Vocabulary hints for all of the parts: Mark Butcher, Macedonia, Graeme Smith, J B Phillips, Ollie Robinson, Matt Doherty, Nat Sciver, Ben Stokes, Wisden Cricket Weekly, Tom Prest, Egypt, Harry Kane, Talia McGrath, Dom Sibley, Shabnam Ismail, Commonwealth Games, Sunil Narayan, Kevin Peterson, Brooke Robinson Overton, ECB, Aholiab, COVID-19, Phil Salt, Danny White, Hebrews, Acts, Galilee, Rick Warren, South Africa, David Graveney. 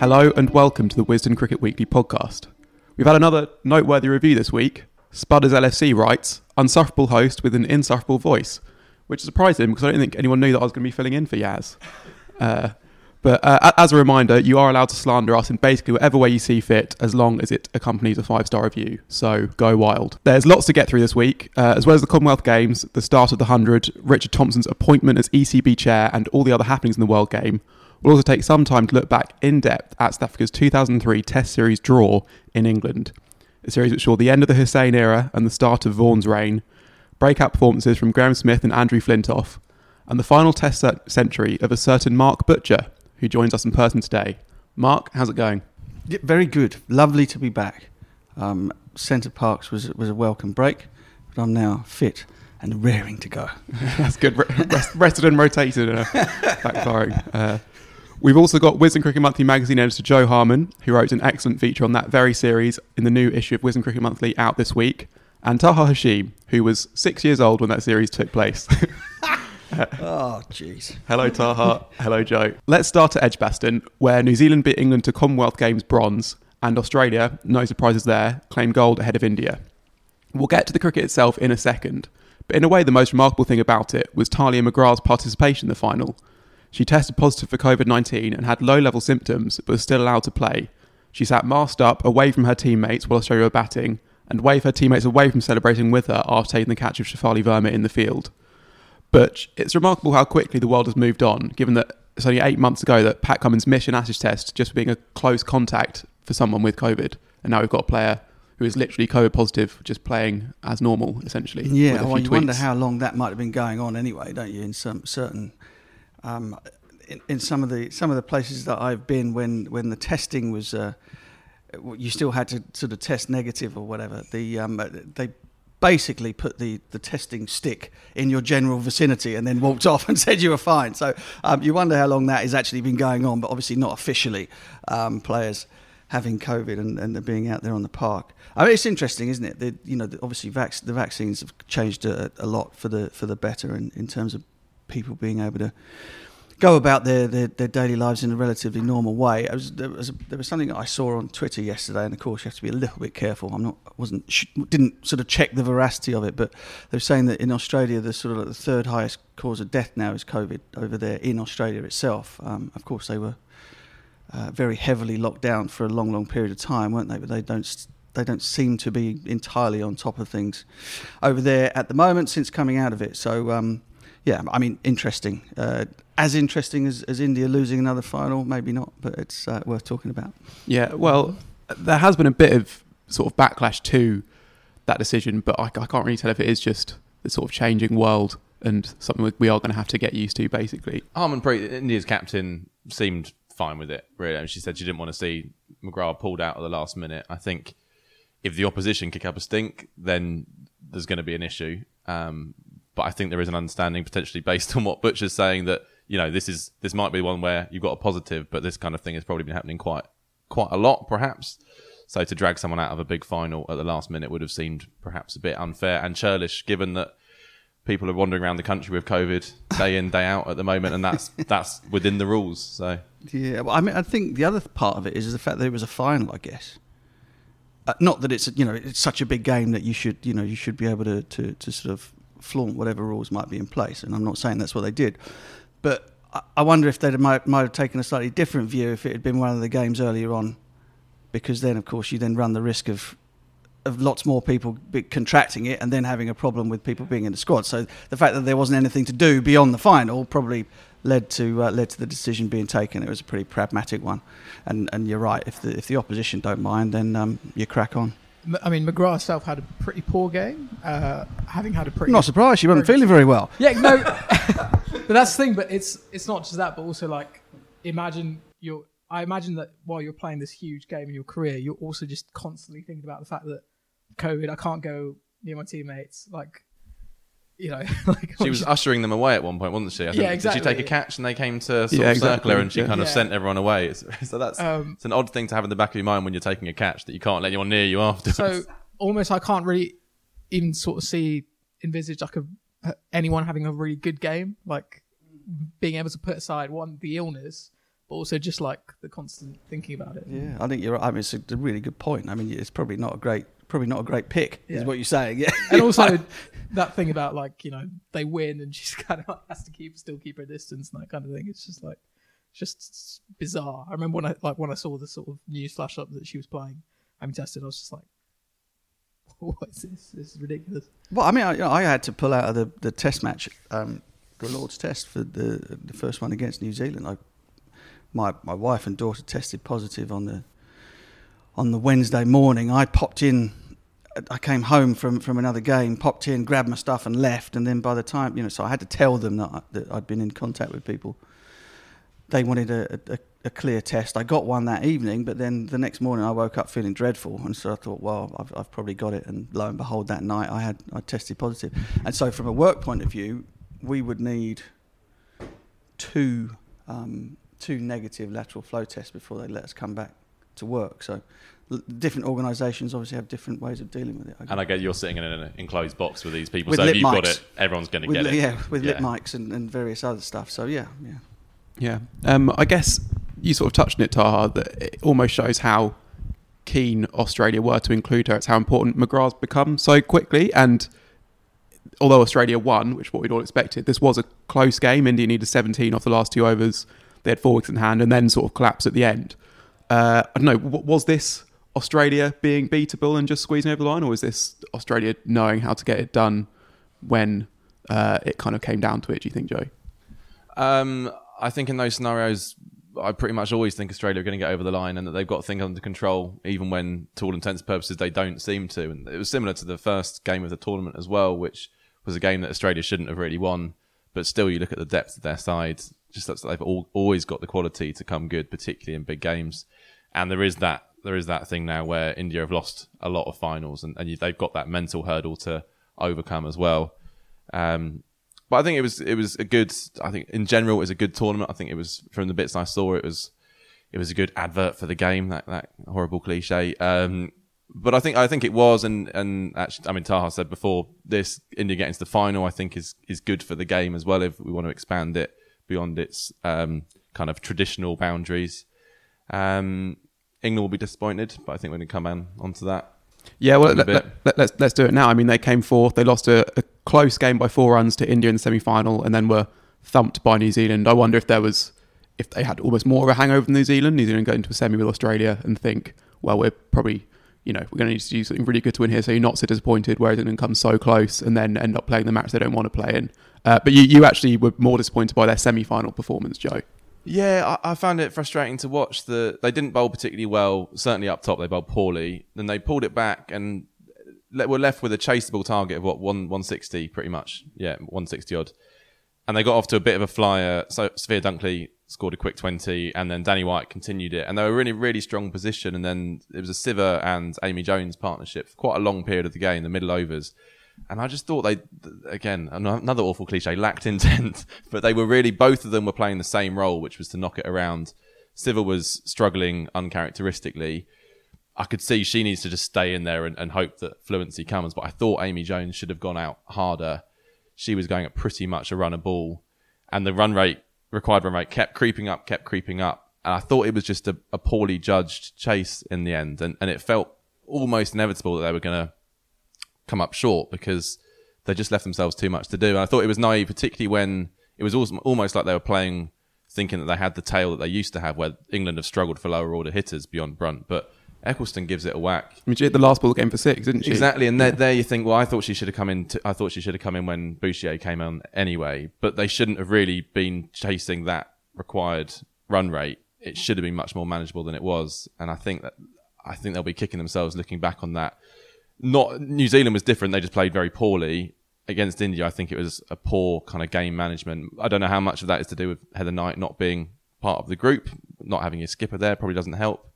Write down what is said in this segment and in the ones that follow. Hello and welcome to the Wisden Cricket Weekly podcast. We've had another noteworthy review this week. Spudders LFC writes, "Unsufferable host with an insufferable voice," which surprised him because I don't think anyone knew that I was going to be filling in for Yaz. But as a reminder, you are allowed to slander us in basically whatever way you see fit, as long as it accompanies a 5-star review. So go wild. There's lots to get through this week, as well as the Commonwealth Games, the start of the 100, Richard Thompson's appointment as ECB chair, and all the other happenings in the World Game. We'll also take some time to look back in depth at South Africa's 2003 Test Series draw in England, a series which saw the end of the Hussain era and the start of Vaughan's reign, breakout performances from Graeme Smith and Andrew Flintoff, and the final Test century of a certain Mark Butcher, who joins us in person today. Mark, how's it going? Yeah, very good. Lovely to be back. Centre Parks was a welcome break, but I'm now fit and raring to go. That's good. Rested and rotated and backfiring. We've also got Wisden Cricket Monthly magazine editor Joe Harmon, who wrote an excellent feature on that very series in the new issue of Wisden Cricket Monthly out this week, and Taha Hashim, who was 6 years old when that series took place. Oh, jeez. Hello, Taha. Hello, Joe. Let's start at Edgbaston, where New Zealand beat England to Commonwealth Games bronze, and Australia, no surprises there, claimed gold ahead of India. We'll get to the cricket itself in a second, but in a way the most remarkable thing about it was Talia McGrath's participation in the final. She tested positive for COVID-19 and had low-level symptoms, but was still allowed to play. She sat masked up, away from her teammates while Australia were batting, and waved her teammates away from celebrating with her after taking the catch of Shefali Verma in the field. But it's remarkable how quickly the world has moved on, given that it's only 8 months ago that Pat Cummins missed an Ashes test just for being a close contact for someone with COVID, and now we've got a player who is literally COVID positive, just playing as normal, essentially. Yeah, well, you wonder how long that might have been going on anyway, don't you, in some certain... In some of the places that I've been, when the testing was, you still had to sort of test negative or whatever. They basically put the testing stick in your general vicinity and then walked off and said you were fine. So you wonder how long that has actually been going on, but obviously not officially. Players having COVID and being out there on the park. I mean, it's interesting, isn't it? The vaccines have changed a lot for the better in terms of people being able to go about their daily lives in a relatively normal way. There was something that I saw on Twitter yesterday, and of course you have to be a little bit careful. Didn't sort of check the veracity of it, but they're saying that in Australia the sort of like the third highest cause of death now is COVID over there in Australia itself. Of course they were very heavily locked down for a long period of time, weren't they? But they don't seem to be entirely on top of things over there at the moment since coming out of it. So. Yeah, I mean, interesting. As interesting as India losing another final, maybe not, but it's worth talking about. Yeah, well, there has been a bit of sort of backlash to that decision, but I can't really tell if it is just the sort of changing world and something we are going to have to get used to, basically. Harmanpreet, India's captain, seemed fine with it, really. I mean, she said she didn't want to see McGrath pulled out at the last minute. I think if the opposition kick up a stink, then there's going to be an issue. But I think there is an understanding, potentially based on what Butcher's saying, that you know this might be one where you've got a positive, but this kind of thing has probably been happening quite a lot, perhaps. So to drag someone out of a big final at the last minute would have seemed perhaps a bit unfair and churlish, given that people are wandering around the country with COVID day in, day out at the moment, and that's within the rules. So yeah, well, I mean, I think the other part of it is the fact that it was a final, I guess. Not that it's, you know, it's such a big game that you should be able to sort of flaunt whatever rules might be in place, and I'm not saying that's what they did, but I wonder if they might have taken a slightly different view if it had been one of the games earlier on, because then of course you then run the risk of lots more people contracting it and then having a problem with people being in the squad. So the fact that there wasn't anything to do beyond the final probably led to the decision being taken. It was a pretty pragmatic one, and you're right. If the opposition don't mind, then you crack on. I mean, McGrath herself had a pretty poor game, having had a pretty. I'm not surprised she wasn't feeling very well. Yeah, no, but that's the thing. But it's not just that, but also like I imagine that while you're playing this huge game in your career, you're also just constantly thinking about the fact that COVID, I can't go near my teammates, like, you know. Like, she was ushering them away at one point, wasn't she? I think, yeah, exactly. Did she take a catch and they came to sort of exactly. Circle her and she kind of sent everyone away? So that's it's an odd thing to have in the back of your mind when you're taking a catch, that you can't let anyone near you afterwards. So almost I can't really even sort of envisage like anyone having a really good game, like being able to put aside one, the illness, but also just like the constant thinking about it. Yeah, I think you're right. I mean, it's a really good point. I mean, it's probably not a great pick, is what you're saying. Yeah. And also that thing about like, you know, they win and she's kind of like has to keep her distance and that kind of thing. It's just like, just bizarre. I remember when I saw the sort of news flash up that she was playing, I'm tested. I was just like, what is this? This is ridiculous. Well, I mean, I had to pull out of the test match, the Lord's Test for the first one against New Zealand. My wife and daughter tested positive on the Wednesday morning. I popped in. I came home from another game, popped in, grabbed my stuff and left. And then by the time, you know, so I had to tell them that I'd been in contact with people. They wanted a clear test. I got one that evening, but then the next morning I woke up feeling dreadful. And so I thought, well, I've probably got it. And lo and behold, that night I tested positive. And so from a work point of view, we would need two negative lateral flow tests before they let us come back to work. So different organisations obviously have different ways of dealing with it. I get you're sitting in an enclosed box with these people, with so if you've mics. Got it, everyone's going to get it. Yeah, with lit mics and various other stuff. So yeah. I guess you sort of touched on it, Taha, that it almost shows how keen Australia were to include her. It's how important McGrath's become so quickly. And although Australia won, which is what we'd all expected, this was a close game. India needed 17 off the last two overs. They had 4 weeks in hand and then sort of collapsed at the end. I don't know, was this Australia being beatable and just squeezing over the line, or was this Australia knowing how to get it done when it kind of came down to it, do you think, Joe? I think in those scenarios, I pretty much always think Australia are going to get over the line and that they've got things under control, even when, to all intents and purposes, they don't seem to. And it was similar to the first game of the tournament as well, which was a game that Australia shouldn't have really won. But still, you look at the depth of their side, just that they've always got the quality to come good, particularly in big games. And there is that thing now where India have lost a lot of finals and they've got that mental hurdle to overcome as well. But I think it was a good, I think in general it was a good tournament. I think it was, from the bits I saw, it was a good advert for the game, that horrible cliche. But I think it was, and actually, I mean, Taha said before, this India getting to the final I think is good for the game as well, if we want to expand it beyond its kind of traditional boundaries. England will be disappointed, but I think we're going to come onto that. Yeah, well, let's do it now. I mean, they came fourth. They lost a close game by 4 runs to India in the semi-final, and then were thumped by New Zealand. I wonder if they had almost more of a hangover than New Zealand. New Zealand go into a semi with Australia and think, well, we're probably, you know, we're going to need to do something really good to win here, so you're not so disappointed, whereas England come so close and then end up playing the match they don't want to play in. But you actually were more disappointed by their semi-final performance, Joe. Yeah, I found it frustrating to watch. They didn't bowl particularly well. Certainly up top, they bowled poorly. Then they pulled it back and were left with a chaseable target of 160 pretty much. Yeah, 160 odd. And they got off to a bit of a flyer. So Sphere Dunkley scored a quick 20, and then Danny White continued it. And they were in a really strong position. And then it was a Sciver and Amy Jones partnership for quite a long period of the game, the middle overs. And I just thought they, again, another awful cliche, lacked intent. But they were really, both of them were playing the same role, which was to knock it around. Sciver was struggling uncharacteristically. I could see she needs to just stay in there and hope that fluency comes. But I thought Amy Jones should have gone out harder. She was going at pretty much a run a ball. And the required run rate kept creeping up. And I thought it was just a poorly judged chase in the end. And it felt almost inevitable that they were going to come up short because they just left themselves too much to do. And I thought it was naive, particularly when it was almost like they were playing thinking that they had the tail that they used to have, where England have struggled for lower order hitters beyond Brunt. But Eccleston gives it a whack. I mean, she hit the last ball game for six, didn't she? Exactly. And there you think, well, I thought she should have come in when Bouchier came on anyway. But they shouldn't have really been chasing that required run rate. It should have been much more manageable than it was. And I think they'll be kicking themselves looking back on that. Not New Zealand was different. They just played very poorly against India. I think it was a poor kind of game management. I don't know how much of that is to do with Heather Knight not being part of the group, not having a skipper there probably doesn't help.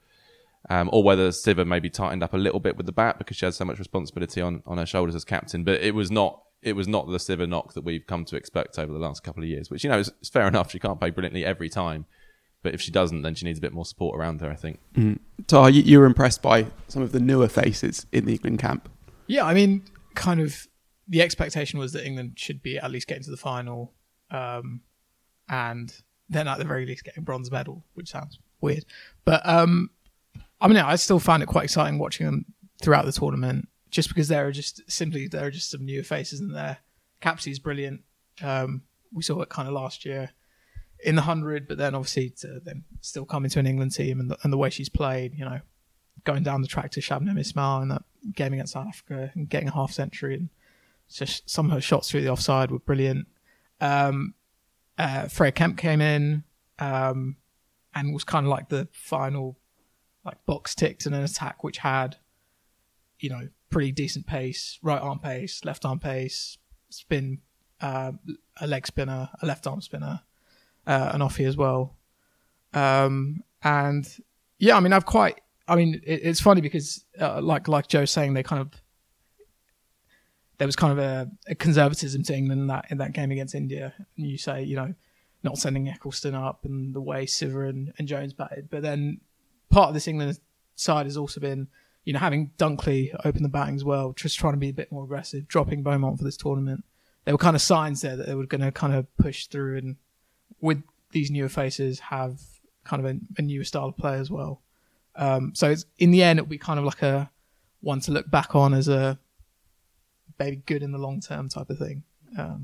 Or whether Sciver maybe tightened up a little bit with the bat because she had so much responsibility on her shoulders as captain. But it was not the Sciver knock that we've come to expect over the last couple of years, which, you know, is fair enough. She can't play brilliantly every time. But if she doesn't, then she needs a bit more support around her, I think. Mm. Taha, you were impressed by some of the newer faces in the England camp. Yeah, I mean, kind of the expectation was that England should be at least getting to the final and then at the very least getting bronze medal, which sounds weird. But I mean, I still found it quite exciting watching them throughout the tournament just because there are just some newer faces in there. Capsi's brilliant. We saw it kind of last year in the 100, but then obviously to them still coming to an England team and the way she's played, you know, going down the track to Shabnam Ismail in that game against South Africa and getting a half century, and just some of her shots through the offside were brilliant. Freya Kemp came in and was kind of like the final box ticked in an attack which had, you know, pretty decent pace, right arm pace, left arm pace, spin, a leg spinner, a left arm spinner, an offie as well. And yeah, I mean, it's funny because like Joe's saying, there was kind of a conservatism to England in that game against India. And you say, you know, not sending Eccleston up and the way Sciver and Jones batted. But then part of this England side has also been, you know, having Dunkley open the batting as well, just trying to be a bit more aggressive, dropping Beaumont for this tournament. There were kind of signs there that they were going to kind of push through and with these newer faces have kind of a newer style of play as well. So it's, in the end, it'll be kind of like a one to look back on as a maybe good in the long term type of thing. Yeah,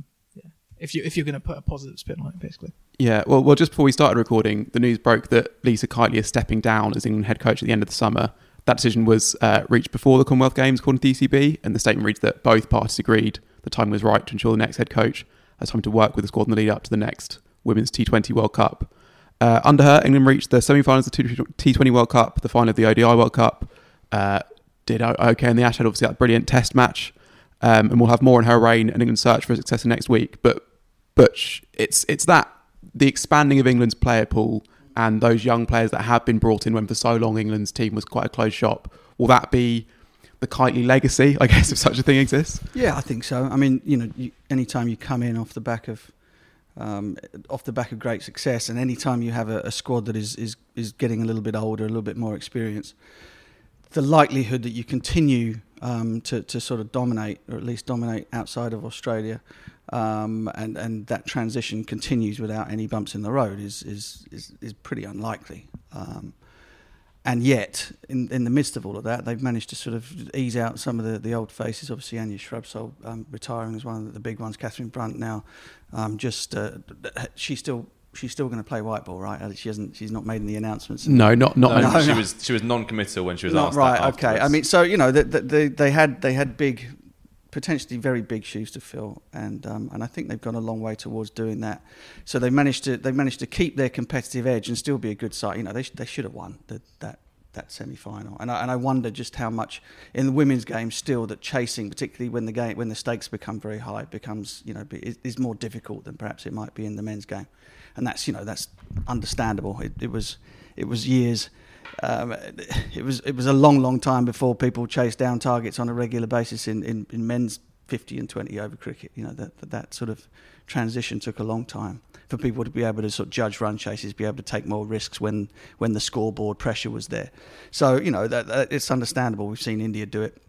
if you're going to put a positive spin on it, basically. Yeah, well, just before we started recording, the news broke that Lisa Kightley is stepping down as England head coach at the end of the summer. That decision was reached before the Commonwealth Games, according to the ECB, and the statement reads that both parties agreed the time was right to ensure the next head coach has time to work with the squad in the lead up to the next Women's T20 World Cup. Under her, England reached the semi-finals of the T20 World Cup, the final of the ODI World Cup, did okay in the Ash Head, obviously that brilliant test match, and we'll have more in her reign and England's search for successor next week. But it's that, the expanding of England's player pool and those young players that have been brought in when for so long England's team was quite a closed shop. Will that be the Kightley legacy, I guess, if such a thing exists? Yeah, I think so. I mean, you know, any time you come in off the back of great success, and any time you have a squad that is getting a little bit older, a little bit more experience, the likelihood that you continue to sort of dominate, or at least dominate outside of Australia, and that transition continues without any bumps in the road is pretty unlikely. And yet, in the midst of all of that, they've managed to sort of ease out some of the old faces. Obviously, Anja Shrubsole retiring is one of the big ones. Catherine Brunt now, she's still going to play white ball, right? She hasn't. She's not made any announcements. No. She was non-committal when she was asked. Right. Okay. I mean, so you know, they had big potentially very big shoes to fill, and I think they've gone a long way towards doing that. So they managed to keep their competitive edge and still be a good side. You know, they should have won that semi-final, and I wonder just how much in the women's game still that chasing, particularly when the stakes become very high, becomes, you know, is more difficult than perhaps it might be in the men's game, and that's, you know, that's understandable. It was years. It was a long time before people chased down targets on a regular basis in men's 50 and 20 over cricket. You know, that sort of transition took a long time for people to be able to sort of judge run chases, be able to take more risks when the scoreboard pressure was there. So, you know, that it's understandable. We've seen India do it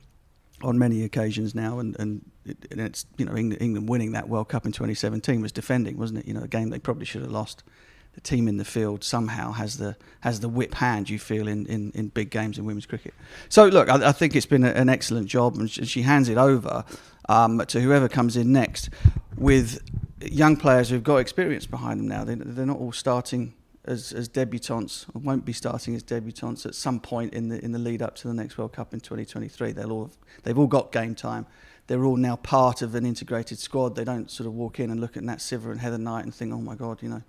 on many occasions now, and it's, you know, England winning that World Cup in 2017 was defending, wasn't it? You know, a game they probably should have lost. The team in the field somehow has the whip hand, you feel, in big games in women's cricket. So look, I think it's been an excellent job, and she hands it over to whoever comes in next with young players who've got experience behind them now. They're not all starting as debutantes, or won't be starting as debutantes at some point in the lead up to the next World Cup in 2023. They've all got game time. They're all now part of an integrated squad. They don't sort of walk in and look at Nat Sciver and Heather Knight and think, oh my God, you know.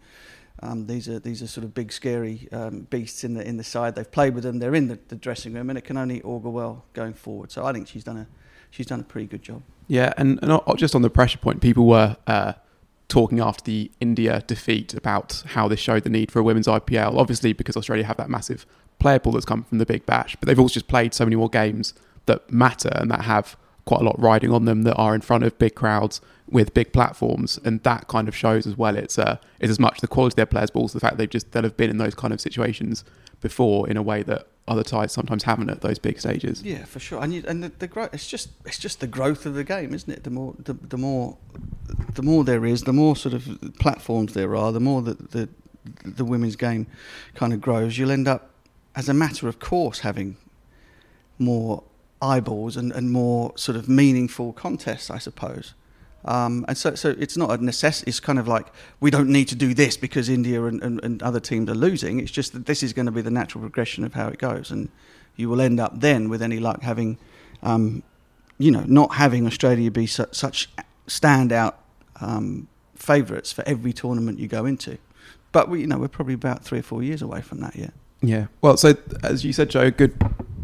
These are sort of big, scary beasts in the side. They've played with them. They're in the dressing room, and it can only augur well going forward. So I think she's done a pretty good job. Yeah, and just on the pressure point, people were talking after the India defeat about how this showed the need for a women's IPL. Obviously, because Australia have that massive player pool that's come from the Big Bash, but they've also just played so many more games that matter and that have quite a lot riding on them, that are in front of big crowds with big platforms, and that kind of shows as well. It's as much the quality of their players, but also the fact they'll have been in those kind of situations before in a way that other ties sometimes haven't at those big stages. Yeah, for sure. And the growth, it's just the growth of the game, isn't it? The more there is, the more sort of platforms there are, the more that the women's game kind of grows. You'll end up, as a matter of course, having more eyeballs and more sort of meaningful contests, I suppose. And so it's not a necessity. It's kind of like, we don't need to do this because India and other teams are losing. It's just that this is going to be the natural progression of how it goes. And you will end up then, with any luck, having, not having Australia be such standout favourites for every tournament you go into. But, we're probably about 3 or 4 years away from that yet. Yeah. Well, so as you said, Joe, good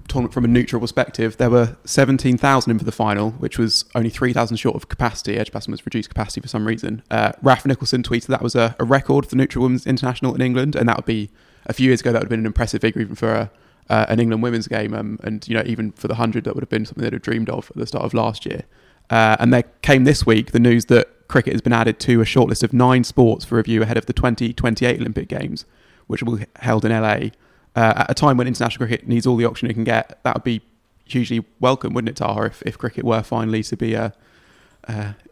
tournament from a neutral perspective. There were 17,000 in for the final, which was only 3,000 short of capacity. Edgbaston was reduced capacity for some reason. Raf Nicholson tweeted that was a record for the neutral women's international in England, and that would be, a few years ago, that would have been an impressive figure even for an England women's game, and even for the 100, that would have been something they'd have dreamed of at the start of last year. And there came this week the news that cricket has been added to a shortlist of 9 sports for review ahead of the 2028 Olympic Games, which will be held in LA. At a time when international cricket needs all the oxygen it can get, that would be hugely welcome, wouldn't it, Taha, if cricket were finally to be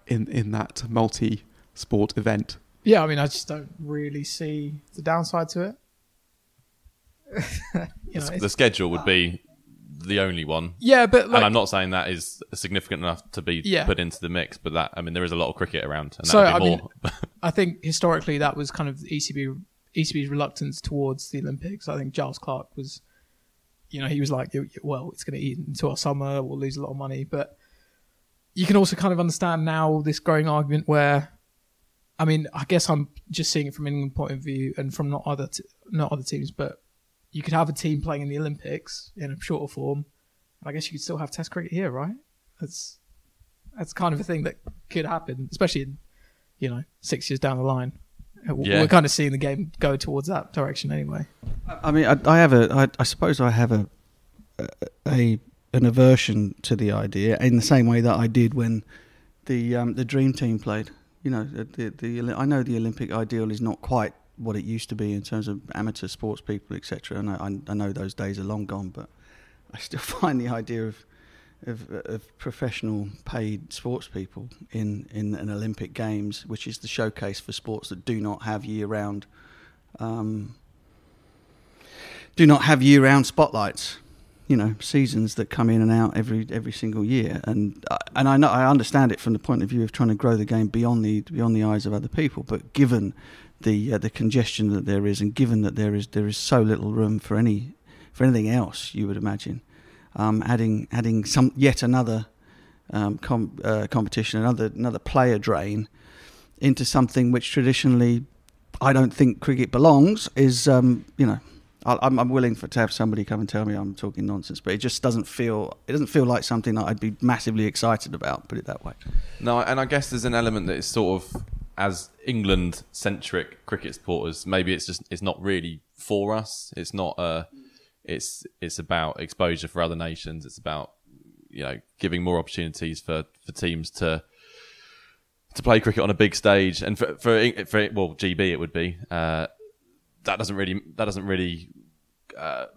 in that multi-sport event? Yeah, I just don't really see the downside to it. The schedule would be the only one. Yeah, but... and I'm not saying that is significant enough to be put into the mix, but that, there is a lot of cricket around. And so, I think historically that was kind of the ECB's reluctance towards the Olympics. I think Giles Clark was, he was like, well, it's going to eat into our summer, we'll lose a lot of money. But you can also kind of understand now this growing argument where, I guess I'm just seeing it from England's point of view and from not other teams, but you could have a team playing in the Olympics in a shorter form. And I guess you could still have Test cricket here, right? That's kind of a thing that could happen, especially in, 6 years down the line. Yeah. We're kind of seeing the game go towards that direction anyway. I have an aversion to the idea in the same way that I did when the Dream Team played. I know the Olympic ideal is not quite what it used to be in terms of amateur sports people, etc. And I know those days are long gone, but I still find the idea of professional paid sports people in an Olympic Games, which is the showcase for sports that do not have year round spotlights, seasons that come in and out every single year. And I know, I understand it from the point of view of trying to grow the game beyond the eyes of other people, but given the congestion that there is, and given that there is so little room for anything else, you would imagine. Adding some yet another competition, another player drain into something which traditionally I don't think cricket belongs, is, you know, I'm willing to have somebody come and tell me I'm talking nonsense, but it just doesn't feel, it doesn't feel like something that I'd be massively excited about, put it that way. No, and I guess there's an element that is sort of, as England-centric cricket supporters, maybe it's just, it's not really for us. It's not, it's about exposure for other nations. It's about, you know, giving more opportunities for teams to play cricket on a big stage. And for well, GB it would be, that doesn't really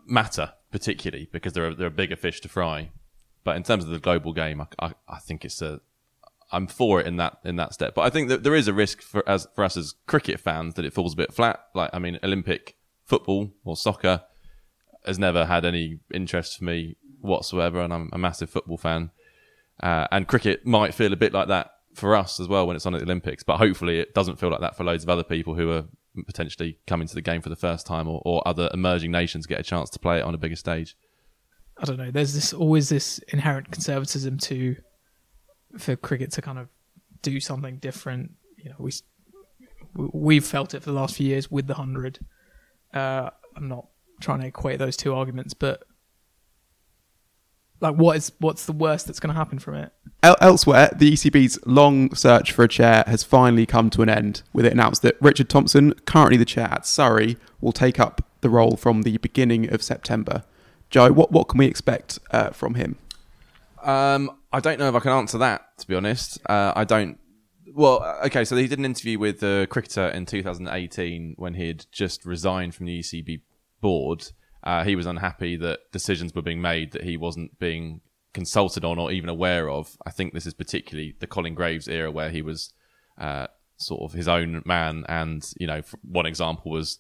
matter particularly, because there are bigger fish to fry. But in terms of the global game, I think it's a, I'm for it in that step, but I think that there is a risk for us as cricket fans that it falls a bit flat. Like, I mean, Olympic football or soccer has never had any interest for me whatsoever, and I'm a massive football fan. And cricket might feel a bit like that for us as well when it's on at the Olympics, but hopefully it doesn't feel like that for loads of other people who are potentially coming to the game for the first time, or other emerging nations get a chance to play it on a bigger stage. I don't know. There's always this inherent conservatism for cricket to kind of do something different. You know, we've felt it for the last few years with the 100. I'm not trying to equate those two arguments, but like, what's the worst that's going to happen from it? Elsewhere, the ECB's long search for a chair has finally come to an end, with it announced that Richard Thompson, currently the chair at Surrey, will take up the role from the beginning of September. Joe, what can we expect from him? I don't know if I can answer that, to be honest. So he did an interview with a cricketer in 2018 when he had just resigned from the ECB board. He was unhappy that decisions were being made that he wasn't being consulted on or even aware of. I think this is particularly the Colin Graves era, where he was sort of his own man. And, you know, one example was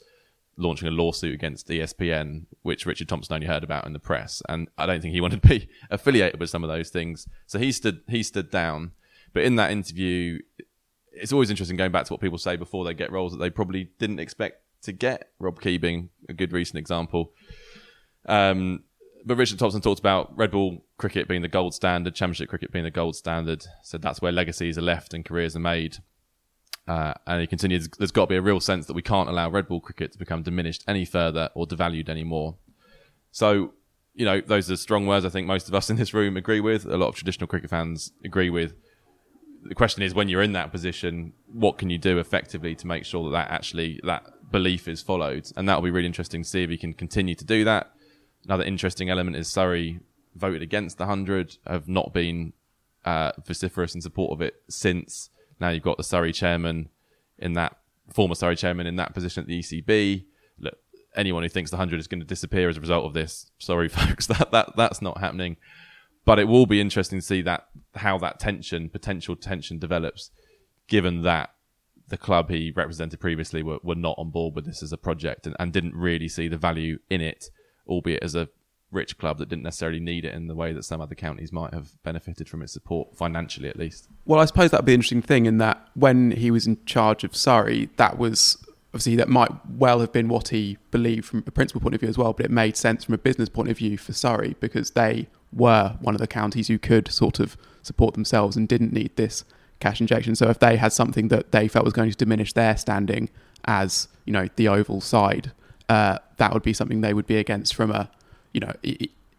launching a lawsuit against ESPN, which Richard Thompson only heard about in the press, and I don't think he wanted to be affiliated with some of those things, so he stood down. But in that interview, it's always interesting going back to what people say before they get roles that they probably didn't expect to get. Rob Key being a good recent example, but Richard Thompson talked about Red Bull cricket being the gold standard, Championship cricket being the gold standard, so that's where legacies are left and careers are made. And he continues, there's got to be a real sense that we can't allow Red Bull cricket to become diminished any further or devalued any more. So, you know, those are strong words I think most of us in this room agree with, a lot of traditional cricket fans agree with. The question is, when you're in that position, what can you do effectively to make sure that actually that belief is followed? And that'll be really interesting to see if he can continue to do that. Another interesting element is Surrey voted against the 100, have not been vociferous in support of it since. Now you've got the former Surrey chairman in that position at the ECB. Look, anyone who thinks the 100 is going to disappear as a result of this, sorry folks, that's not happening. But it will be interesting to see how that potential tension develops, given that the club he represented previously were not on board with this as a project and didn't really see the value in it, albeit as a rich club that didn't necessarily need it in the way that some other counties might have benefited from its support, financially at least. Well, I suppose that'd be an interesting thing, in that when he was in charge of Surrey, that was obviously, that might well have been what he believed from a principal point of view as well, but it made sense from a business point of view for Surrey, because they were one of the counties who could sort of support themselves and didn't need this cash injection. So if they had something that they felt was going to diminish their standing as, you know, the Oval side, that would be something they would be against from a, you know,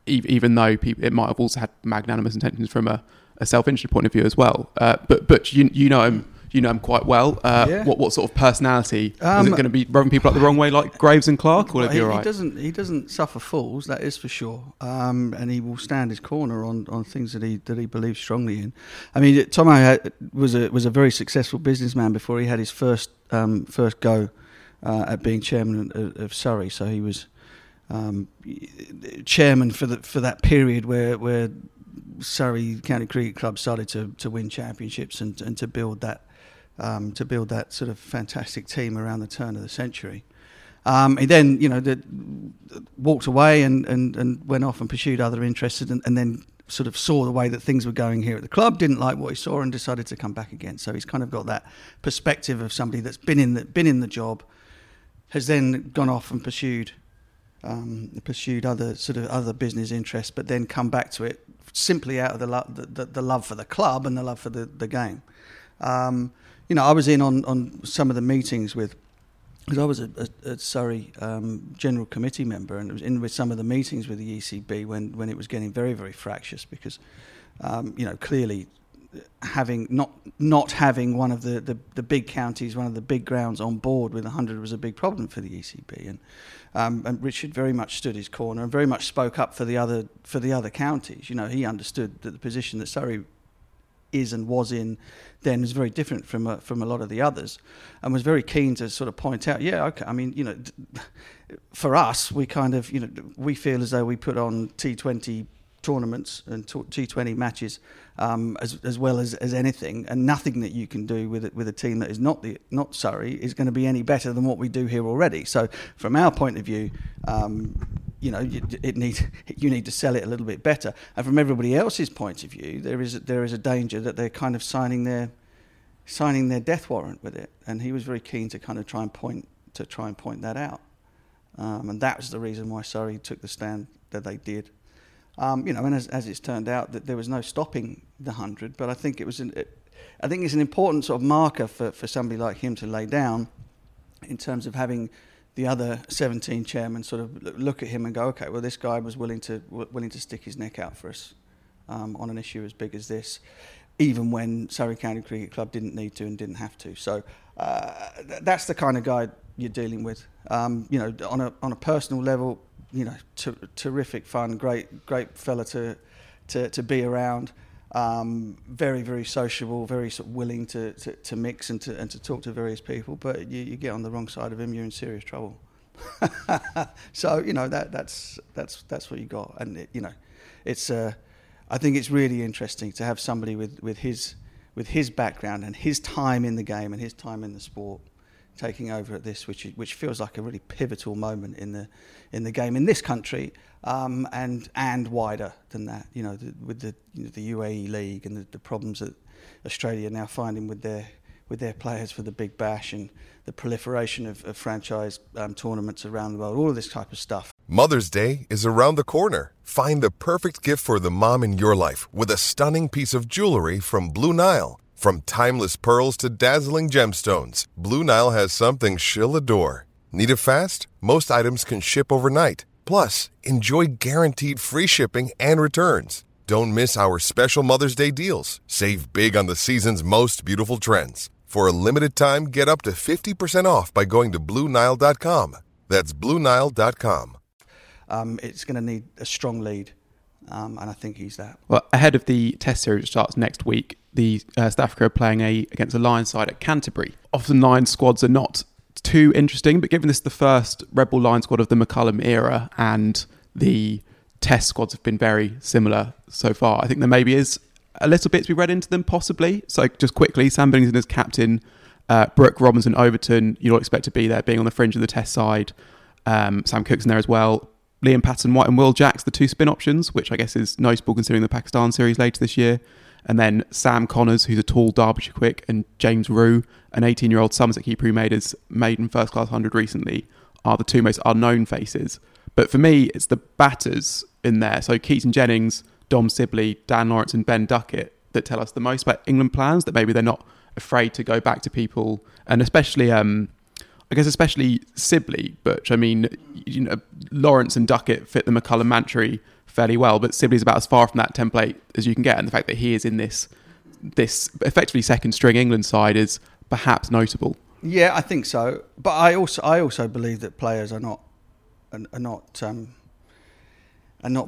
even though it might have also had magnanimous intentions from a self-interested point of view as well. But you know him quite well. Yeah. What sort of personality is it going to be? Rubbing people up the wrong way, like Graves and Clark, or if you're right? He doesn't suffer fools, that is for sure. And he will stand his corner on things that he believes strongly in. I mean, Tomo was a very successful businessman before he had his first go at being chairman of Surrey. So he was chairman for that period where Surrey County Cricket Club started to win championships and to build that sort of fantastic team around the turn of the century. He then, you know, walked away and went off and pursued other interests, and then sort of saw the way that things were going here at the club, didn't like what he saw, and decided to come back again. So he's kind of got that perspective of somebody that's been in the job, has then gone off and pursued pursued other business interests, but then come back to it simply out of the love for the club and the love for the game. I was in on some of the meetings with, because I was a Surrey general committee member, and I was in with some of the meetings with the ECB when it was getting very, very fractious, because clearly having not having one of the big counties, one of the big grounds on board with 100 was a big problem for the ECB, and Richard very much stood his corner and very much spoke up for the other counties. He understood that the position that Surrey is and was in then was very different from a lot of the others, and was very keen to sort of point out, for us, we kind of we feel as though we put on T20 tournaments and T20 matches as well as anything, and nothing that you can do with a team that is not Surrey is going to be any better than what we do here already. So from our point of view, you need to sell it a little bit better. And from everybody else's point of view, there is a danger that they're kind of signing their death warrant with it. And he was very keen to kind of try and point that out. And that was the reason why Surrey took the stand that they did. And as it's turned out, that there was no stopping the 100, but I think it's an important sort of marker for somebody like him to lay down, in terms of having the other 17 chairmen sort of look at him and go, okay, well, this guy was willing to stick his neck out for us on an issue as big as this, even when Surrey County Cricket Club didn't need to and didn't have to. So that's the kind of guy you're dealing with. On a personal level, terrific fun, great fella to be around, very, very sociable, very sort of willing to mix and to talk to various people. But you get on the wrong side of him, you're in serious trouble. So that's what you got, and it's. I think it's really interesting to have somebody with his background and his time in the game and his time in the sport, taking over at this, which feels like a really pivotal moment in the game in this country, and wider than that. With the UAE League and the problems that Australia are now finding with their players for the Big Bash, and the proliferation of franchise tournaments around the world, all of this type of stuff. Mother's Day is around the corner. Find the perfect gift for the mom in your life with a stunning piece of jewelry from Blue Nile. From timeless pearls to dazzling gemstones, Blue Nile has something she'll adore. Need it fast? Most items can ship overnight. Plus, enjoy guaranteed free shipping and returns. Don't miss our special Mother's Day deals. Save big on the season's most beautiful trends. For a limited time, get up to 50% off by going to BlueNile.com. That's BlueNile.com. It's going to need a strong lead. And I think he's that. Well, ahead of the Test series, which starts next week, the South Africa are playing against a Lions side at Canterbury. Often Lions squads are not too interesting, but given this is the first Red Bull Lions squad of the McCullum era, and the Test squads have been very similar so far, I think there maybe is a little bit to be read into them, possibly. So just quickly, Sam Billington is captain, Brooke Robinson Overton, you'd all expect to be there, being on the fringe of the Test side. Sam Cook's in there as well. Liam Patton White and Will Jacks, the two spin options, which I guess is noticeable considering the Pakistan series later this year. And then Sam Connors, who's a tall Derbyshire quick, and James Rue, an 18-year-old Somerset keeper who made his maiden first-class 100 recently, are the two most unknown faces. But for me, it's the batters in there. So Keaton Jennings, Dom Sibley, Dan Lawrence and Ben Duckett that tell us the most about England plans, that maybe they're not afraid to go back to people. And especially Sibley, Butch. Lawrence and Duckett fit the McCullum Mantry fairly well, but Sibley's about as far from that template as you can get. And the fact that he is in this effectively second string England side is perhaps notable. Yeah, I think so. But I also believe that players are not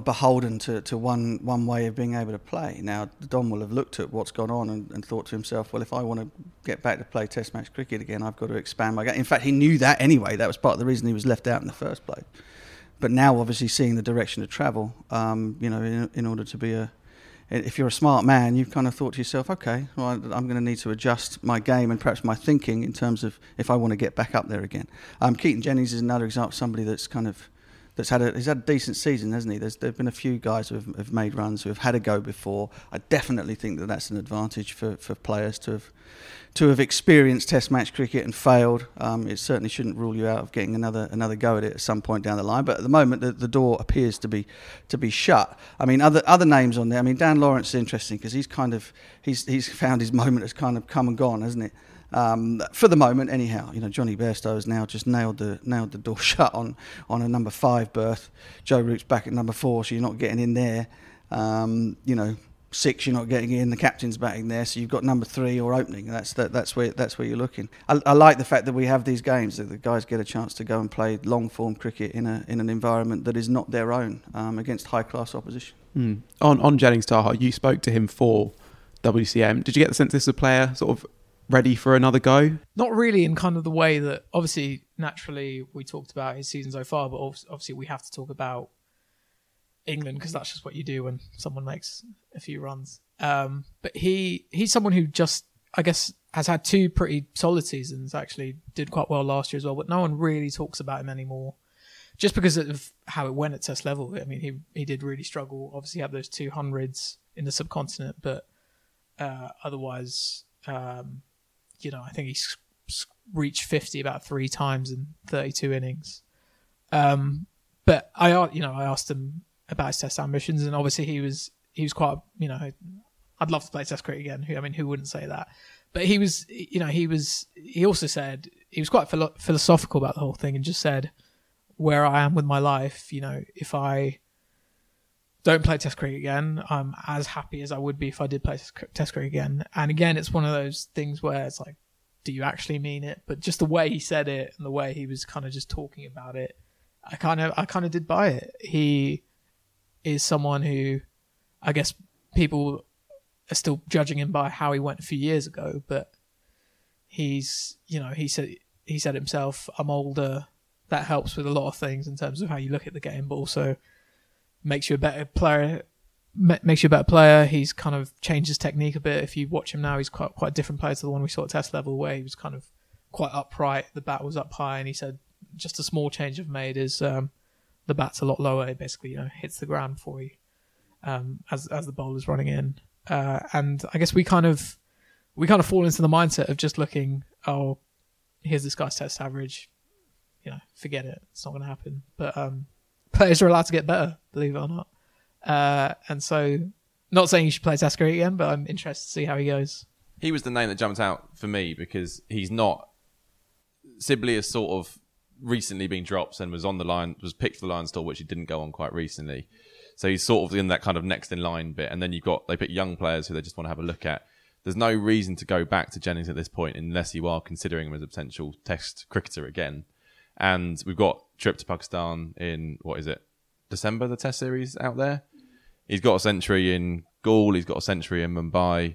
beholden to one way of being able to play. Now, Dom will have looked at what's gone on and thought to himself, well, if I want to get back to play Test match cricket again, I've got to expand my game. In fact, he knew that anyway. That was part of the reason he was left out in the first place. But now, obviously, seeing the direction of travel, in order to be if you're a smart man, you've kind of thought to yourself, okay, well, I'm going to need to adjust my game and perhaps my thinking in terms of if I want to get back up there again. Keaton Jennings is another example, somebody that's kind of that's had he's had a decent season, hasn't he? There've been a few guys who have made runs who have had a go before. I definitely think that that's an advantage for players to have experienced Test match cricket and failed. It certainly shouldn't rule you out of getting another go at it at some point down the line. But at the moment, the door appears to be shut. I mean, other names on there. I mean, Dan Lawrence is interesting because he's found his moment has kind of come and gone, hasn't it? For the moment, anyhow, you know, Johnny Bairstow has now just nailed the door shut on a number 5 berth. Joe Root's back at number 4, so you're not getting in there. 6, you're not getting in. The captain's back in there, so you've got number 3 or opening. That's where you're looking. I like the fact that we have these games that the guys get a chance to go and play long form cricket in an environment that is not their own against high class opposition. Mm. On Jennings Taha, you spoke to him for WCM. Did you get the sense this is a player sort of ready for another go? Not really, in kind of the way that obviously naturally we talked about his season so far, but obviously we have to talk about England because that's just what you do when someone makes a few runs. But he's someone who just, I guess, has had 2 pretty solid seasons, actually did quite well last year as well, but no one really talks about him anymore just because of how it went at test level. I mean, he did really struggle, obviously had those 200s in the subcontinent, but otherwise... you know, I think he reached 50 about 3 times in 32 innings. But I asked him about his Test ambitions, and obviously he was quite, you know, I'd love to play Test cricket again. I mean, who wouldn't say that? But he also said he was quite philosophical about the whole thing, and just said, where I am with my life, you know, if I don't play Test cricket again, I'm as happy as I would be if I did play Test cricket again. And again, it's one of those things where it's like, do you actually mean it? But just the way he said it and the way he was kind of just talking about it, I kind of did buy it. He is someone who, I guess, people are still judging him by how he went a few years ago, but he's, you know, he said himself, I'm older. That helps with a lot of things in terms of how you look at the game, but also makes you a better player. He's kind of changed his technique a bit. If you watch him now, he's quite a different player to the one we saw at test level, where he was kind of quite upright, the bat was up high, and he said just a small change I've made is the bat's a lot lower. It basically, you know, hits the ground for you as the bowler's running in. And I guess we kind of fall into the mindset of just looking, oh, here's this guy's test average, you know, forget it, it's not going to happen. But players are allowed to get better, believe it or not. And so, not saying you should play Test cricket again, but I'm interested to see how he goes. He was the name that jumped out for me because he's not... Sibley has sort of recently been dropped and was picked for the Lions tour, which he didn't go on quite recently. So he's sort of in that kind of next in line bit. And then they pick young players who they just want to have a look at. There's no reason to go back to Jennings at this point unless you are considering him as a potential Test cricketer again. And we've got trip to Pakistan in, what is it, December, the Test series out there. He's got a century in Gaul. He's got a century in Mumbai.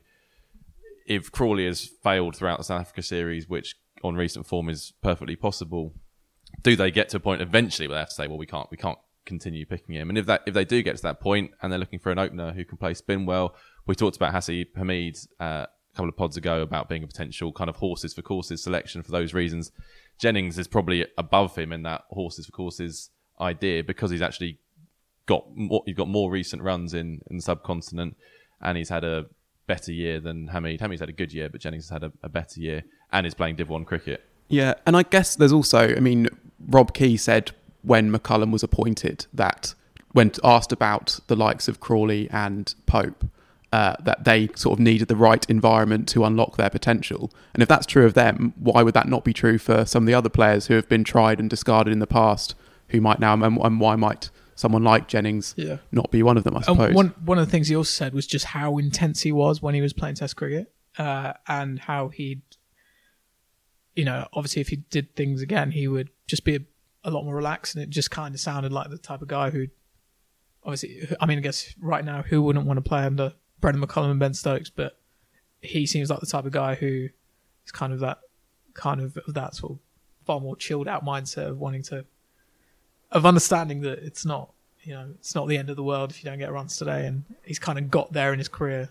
If Crawley has failed throughout the South Africa series, which on recent form is perfectly possible, do they get to a point eventually where they have to say, well, we can't continue picking him? And if they do get to that point and they're looking for an opener who can play spin well, we talked about Haseeb Hameed a couple of pods ago about being a potential kind of horses for courses selection for those reasons. Jennings is probably above him in that horses for courses idea because he's actually got more recent runs in the subcontinent, and he's had a better year than Hameed. Hameed's had a good year, but Jennings has had a better year and is playing Div 1 cricket. Yeah, and I guess there's also, I mean, Rob Key said when McCullum was appointed that when asked about the likes of Crawley and Pope, that they sort of needed the right environment to unlock their potential. And if that's true of them, why would that not be true for some of the other players who have been tried and discarded in the past, who might now, and why might someone like Jennings not be one of them, I suppose? One of the things he also said was just how intense he was when he was playing Test cricket, and how he'd, you know, obviously if he did things again, he would just be a lot more relaxed, and it just kind of sounded like the type of guy who, obviously, I mean, I guess right now, who wouldn't want to play under Brendon McCullum and Ben Stokes, but he seems like the type of guy who is kind of that sort of far more chilled out mindset of understanding that it's not, you know, it's not the end of the world if you don't get runs today, and he's kind of got there in his career.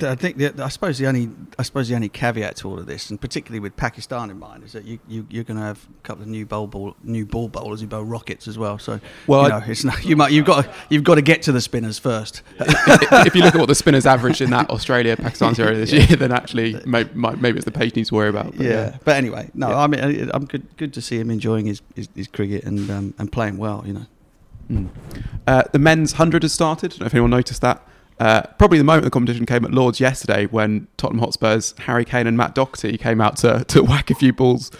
I think that, I suppose the only caveat to all of this, and particularly with Pakistan in mind, is that you're going to have a couple of new ball bowlers who bowl rockets as well. So you've got to get to the spinners first. If you look at what the spinners averaged in that Australia Pakistan series this year, then actually maybe it's the page you need to worry about. But anyway, no, yeah. I mean, I'm good to see him enjoying his cricket and playing well. You know, the men's 100 has started. I don't know if anyone noticed that. Probably the moment the competition came at Lord's yesterday when Tottenham Hotspur's Harry Kane and Matt Doherty came out to whack a few balls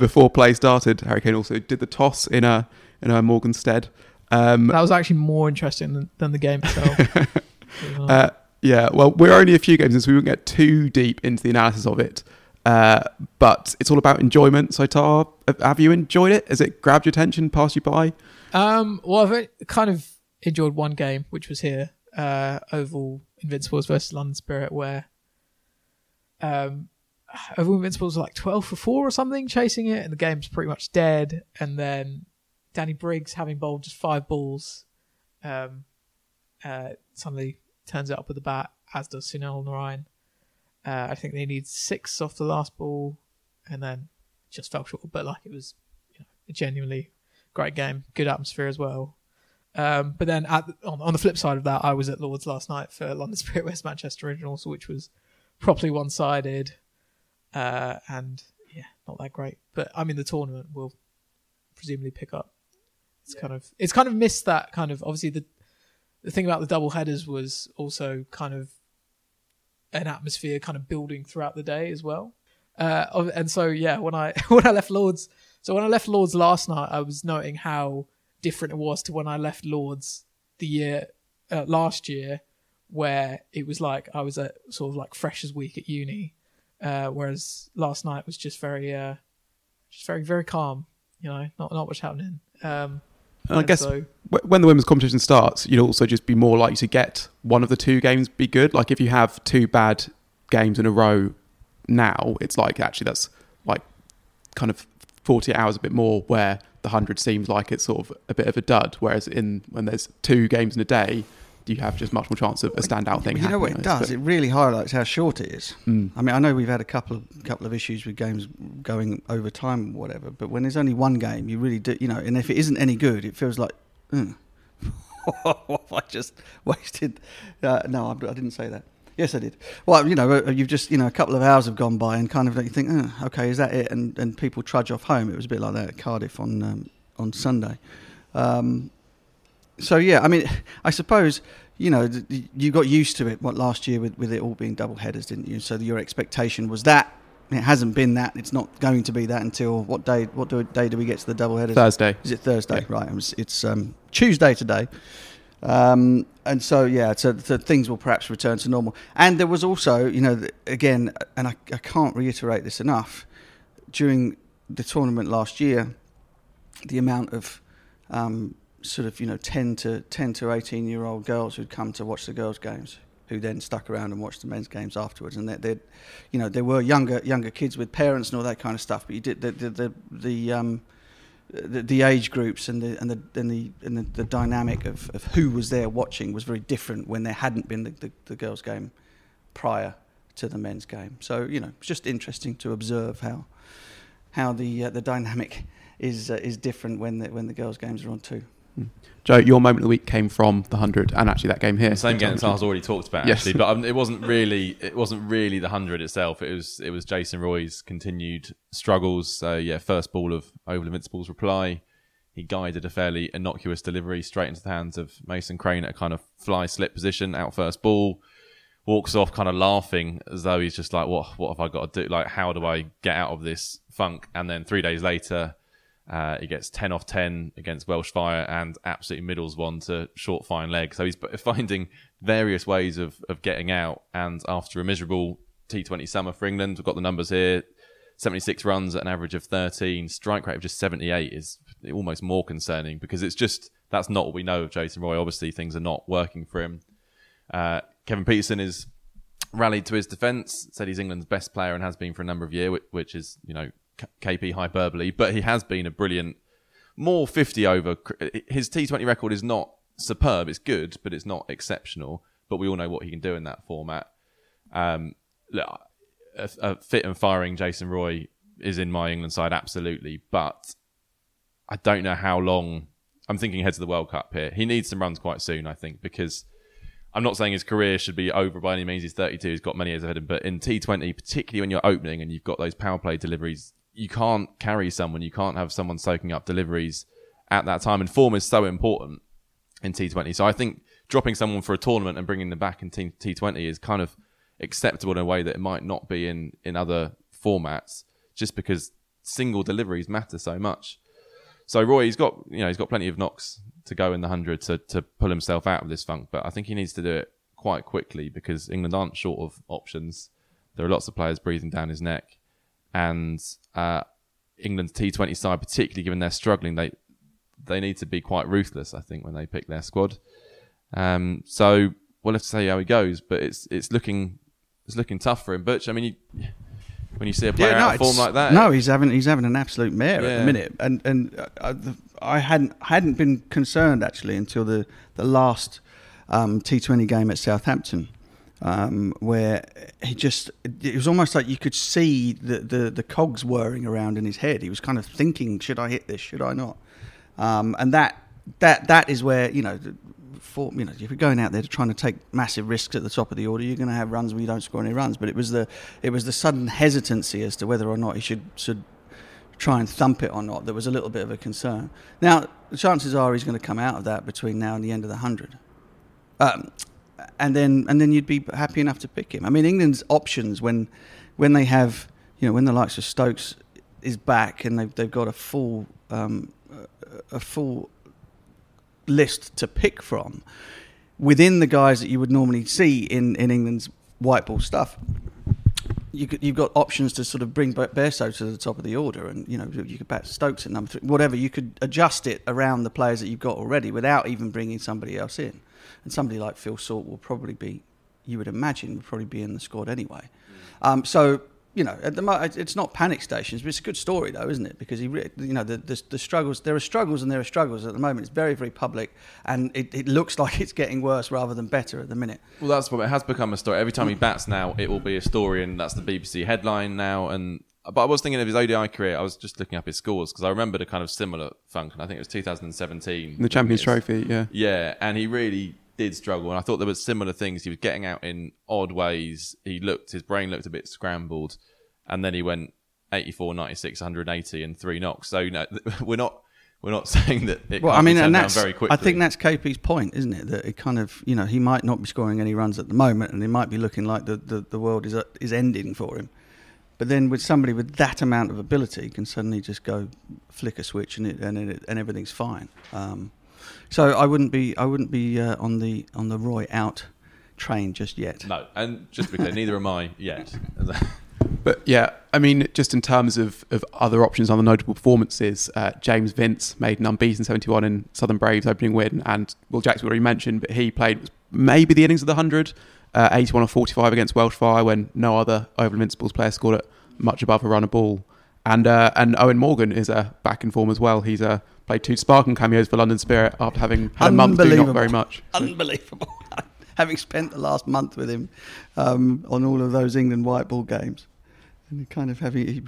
before play started. Harry Kane also did the toss in a Morgan Stead. That was actually more interesting than the game itself. Well, we're only a few games in, so we won't get too deep into the analysis of it. But it's all about enjoyment. So, Taha, have you enjoyed it? Has it grabbed your attention, passed you by? Well, I've kind of enjoyed one game, which was here. Oval Invincibles versus London Spirit, where Oval Invincibles were like 12 for 4 or something chasing it, and the game's pretty much dead, and then Danny Briggs, having bowled just 5 balls, suddenly turns it up with the bat, as does Sunil Narayan. I think they need 6 off the last ball and then just fell short, but like it was a genuinely great game, good atmosphere as well. But then on the flip side of that, I was at Lord's last night for London Spirit West Manchester Originals, which was properly one-sided and not that great. But I mean, the tournament will presumably pick up. It's kind of missed that kind of. Obviously, the thing about the double headers was also kind of an atmosphere kind of building throughout the day as well. And so when I left Lord's last night, I was noting how different it was to when I left Lords the year last year, where it was like I was at sort of like freshers week at uni, whereas last night was just very, very calm. Not much happening. And I guess so, when the women's competition starts, you'll also just be more likely to get one of the two games be good. Like if you have 2 bad games in a row now, it's like actually that's like kind of 48 hours a bit more where the 100 seems like it's sort of a bit of a dud, whereas when there's 2 games in a day, you have just much more chance of a standout thing happening. You know what it does? It really highlights how short it is. I mean, I know we've had a couple of issues with games going over time or whatever, but when there's only one game, you really do, and if it isn't any good, it feels like, I just wasted. No, I didn't say that. Yes, I did. Well, you've just, a couple of hours have gone by and kind of you think, okay, is that it? And people trudge off home. It was a bit like that at Cardiff on Sunday. I mean, I suppose, you got used to it last year with it all being double headers, didn't you? So your expectation was that. It hasn't been that. It's not going to be that until what day? What day do we get to the double headers? Thursday. Is it Thursday? Yeah. Right. It's Tuesday today. So things will perhaps return to normal. And there was also, again, and I can't reiterate this enough, during the tournament last year, the amount of 10 to 18-year-old girls who'd come to watch the girls' games, who then stuck around and watched the men's games afterwards. And there were younger kids with parents and all that kind of stuff. But you did the age groups and the dynamic of who was there watching was very different when there hadn't been the girls' game prior to the men's game. So it's just interesting to observe how the dynamic is different when the girls' games are on too. Joe, your moment of the week came from the 100 and actually that game here. The same game that I was already talked about, yes. Actually, but it wasn't really the 100 itself. It was Jason Roy's continued struggles. So first ball of Oval Invincible's reply, he guided a fairly innocuous delivery straight into the hands of Mason Crane at a kind of fly slip position out first ball. Walks off kind of laughing as though he's just like, what have I got to do? Like, how do I get out of this funk? And then 3 days later, he gets 10 off 10 against Welsh Fire and absolutely middles one to short fine leg. So he's finding various ways of getting out. And after a miserable T20 summer for England, we've got the numbers here, 76 runs at an average of 13, strike rate of just 78 is almost more concerning because it's just, that's not what we know of Jason Roy. Obviously, things are not working for him. Kevin Peterson is rallied to his defence, said he's England's best player and has been for a number of years, which is, KP hyperbole, but he has been a brilliant, more 50 over. His T20 record is not superb, it's good, but it's not exceptional. But we all know what he can do in that format. Look, a fit and firing Jason Roy is in my England side, absolutely. But I don't know how long. I'm thinking ahead to the World Cup here. He needs some runs quite soon, I think, because I'm not saying his career should be over by any means. He's 32. He's got many years ahead of him. But in T20, particularly when you're opening and you've got those power play deliveries, you can't carry someone. You can't have someone soaking up deliveries at that time. And form is so important in T20. So I think dropping someone for a tournament and bringing them back in T20 is kind of acceptable in a way that it might not be in other formats, just because single deliveries matter so much. So Roy, he's got plenty of knocks to go in the 100 to pull himself out of this funk, but I think he needs to do it quite quickly because England aren't short of options. There are lots of players breathing down his neck, and England's T20 side, particularly given they're struggling, they need to be quite ruthless, I think, when they pick their squad. So we'll have to see how he goes, but it's looking tough for him. Butch, I mean, when you see a player out of form like that, he's having an absolute mare at the minute, and I hadn't been concerned actually until the last T20 game at Southampton, where it was almost like you could see the cogs whirring around in his head. He was kind of thinking, should I hit this? Should I not? And that is where if you're going out there trying to take massive risks at the top of the order, you're going to have runs where you don't score any runs. But it was the sudden hesitancy as to whether or not he should try and thump it or not. There was a little bit of a concern. Now, the chances are he's going to come out of that between now and the end of the 100, and then you'd be happy enough to pick him. I mean, England's options when they have when the likes of Stokes is back and they've got a full list to pick from within the guys that you would normally see in England's white ball stuff. You've got options to sort of bring Berso to the top of the order, and you could bat Stokes at number 3, whatever. You could adjust it around the players that you've got already without even bringing somebody else in. And somebody like Phil Salt will probably be, you would imagine, in the squad anyway. So. At the moment, it's not panic stations, but it's a good story, though, isn't it? Because the struggles. There are struggles and there are struggles at the moment. It's very, very public, and it looks like it's getting worse rather than better at the minute. Well, that's what it has become, a story. Every time he bats now, it will be a story, and that's the BBC headline now. But I was thinking of his ODI career. I was just looking up his scores because I remembered a kind of similar funk, and I think it was 2017, the Champions Trophy. Yeah, and he really did struggle, and I thought there were similar things. He was getting out in odd ways. His brain looked a bit scrambled, and then he went 84, 96, 180 and 3 knocks. So we're not saying that it can be turned down very quickly. I think that's KP's point, isn't it? That it kind of, he might not be scoring any runs at the moment, and it might be looking like the world is ending for him. But then with somebody with that amount of ability, can suddenly just go flick a switch and everything's fine. So I wouldn't be on the Roy out train just yet. No, and just to be clear, neither am I yet. But yeah, I mean, just in terms of other options on the notable performances, James Vince made an unbeaten 71 in Southern Braves opening win, and Will Jackson already mentioned, but he played maybe the innings of the 100, 81 or 45 against Welsh Fire when no other Oval Invincibles player scored at much above a run a ball. And Owen Morgan is back in form as well. He's played 2 sparkling cameos for London Spirit after having had a month doing not very much. Unbelievable. Having spent the last month with him on all of those England white ball games, and kind of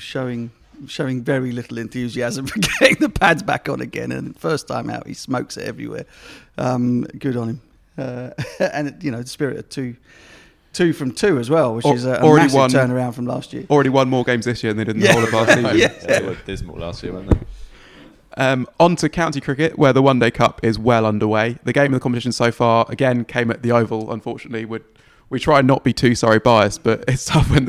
showing very little enthusiasm for getting the pads back on again. And first time out, he smokes it everywhere. Good on him. And Spirit at 2 from 2 as well, which is a massive turnaround from last year. Already won more games this year than they did in the whole of last season. Yeah, they were dismal last year, weren't they? On to county cricket, where the One Day Cup is well underway. The game of the competition so far, again, came at the Oval, unfortunately. We try and not be too Surrey biased, but it's tough when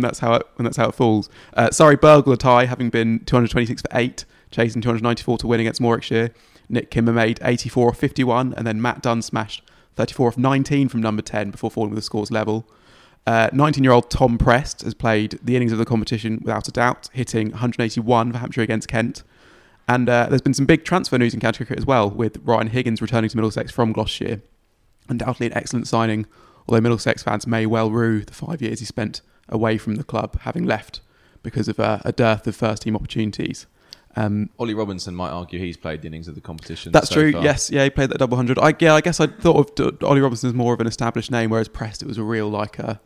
that's how it falls. Surrey burgled a tie, having been 226 for 8, chasing 294 to win against Warwickshire. Nick Kimber made 84 off 51, and then Matt Dunn smashed 34 off 19 from number 10 before falling with the scores level. 19-year-old Tom Prest has played the innings of the competition without a doubt, hitting 181 for Hampshire against Kent. And there's been some big transfer news in county cricket as well, with Ryan Higgins returning to Middlesex from Gloucestershire. Undoubtedly an excellent signing, although Middlesex fans may well rue the 5 years he spent away from the club, having left because of a dearth of first-team opportunities. Ollie Robinson might argue he's played the innings of the competition. That's so true. Far. Yes, yeah, he played that double hundred. I guess I thought of Ollie Robinson as more of an established name, whereas Prest, it was a real like a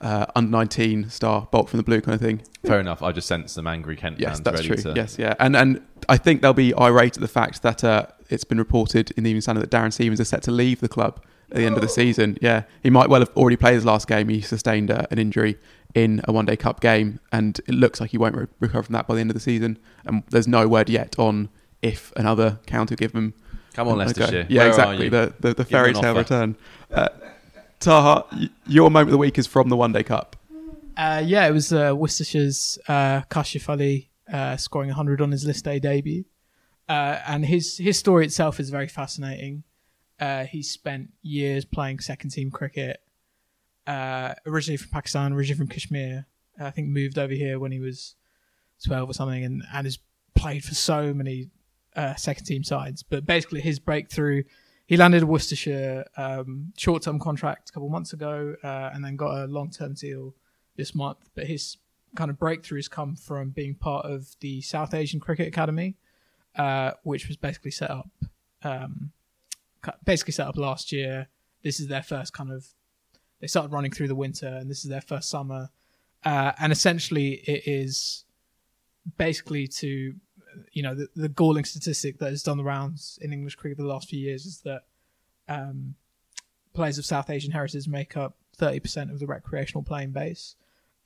under-19 star, bolt from the blue kind of thing. Fair enough. I just sense some angry Kent fans. Yes, that's ready true. To... Yes, yeah, and I think they'll be irate at the fact that it's been reported in the Evening Standard that Darren Stevens is set to leave the club at the end of the season. Yeah, he might well have already played his last game. He sustained an injury in a one-day cup game, and it looks like he won't recover from that by the end of the season. And there's no word yet on if another county give him. Come on, Leicestershire. Yeah, where exactly. The fairy tale return. Taha, your moment of the week is from the one-day cup. It was Worcestershire's Kashif Ali scoring 100 on his List A debut, and his story itself is very fascinating. He spent years playing second-team cricket, originally from Pakistan, originally from Kashmir. I think moved over here when he was 12 or something, and has played for so many second-team sides. But basically his breakthrough, he landed a Worcestershire short-term contract a couple of months ago and then got a long-term deal this month. But his kind of breakthrough has come from being part of the South Asian Cricket Academy, which was basically set up... last year. This is their first kind of, they started running through the winter, and this is their first summer, and essentially it is basically to, you know, the galling statistic that has done the rounds in English cricket for the last few years is that players of South Asian heritage make up 30% of the recreational playing base,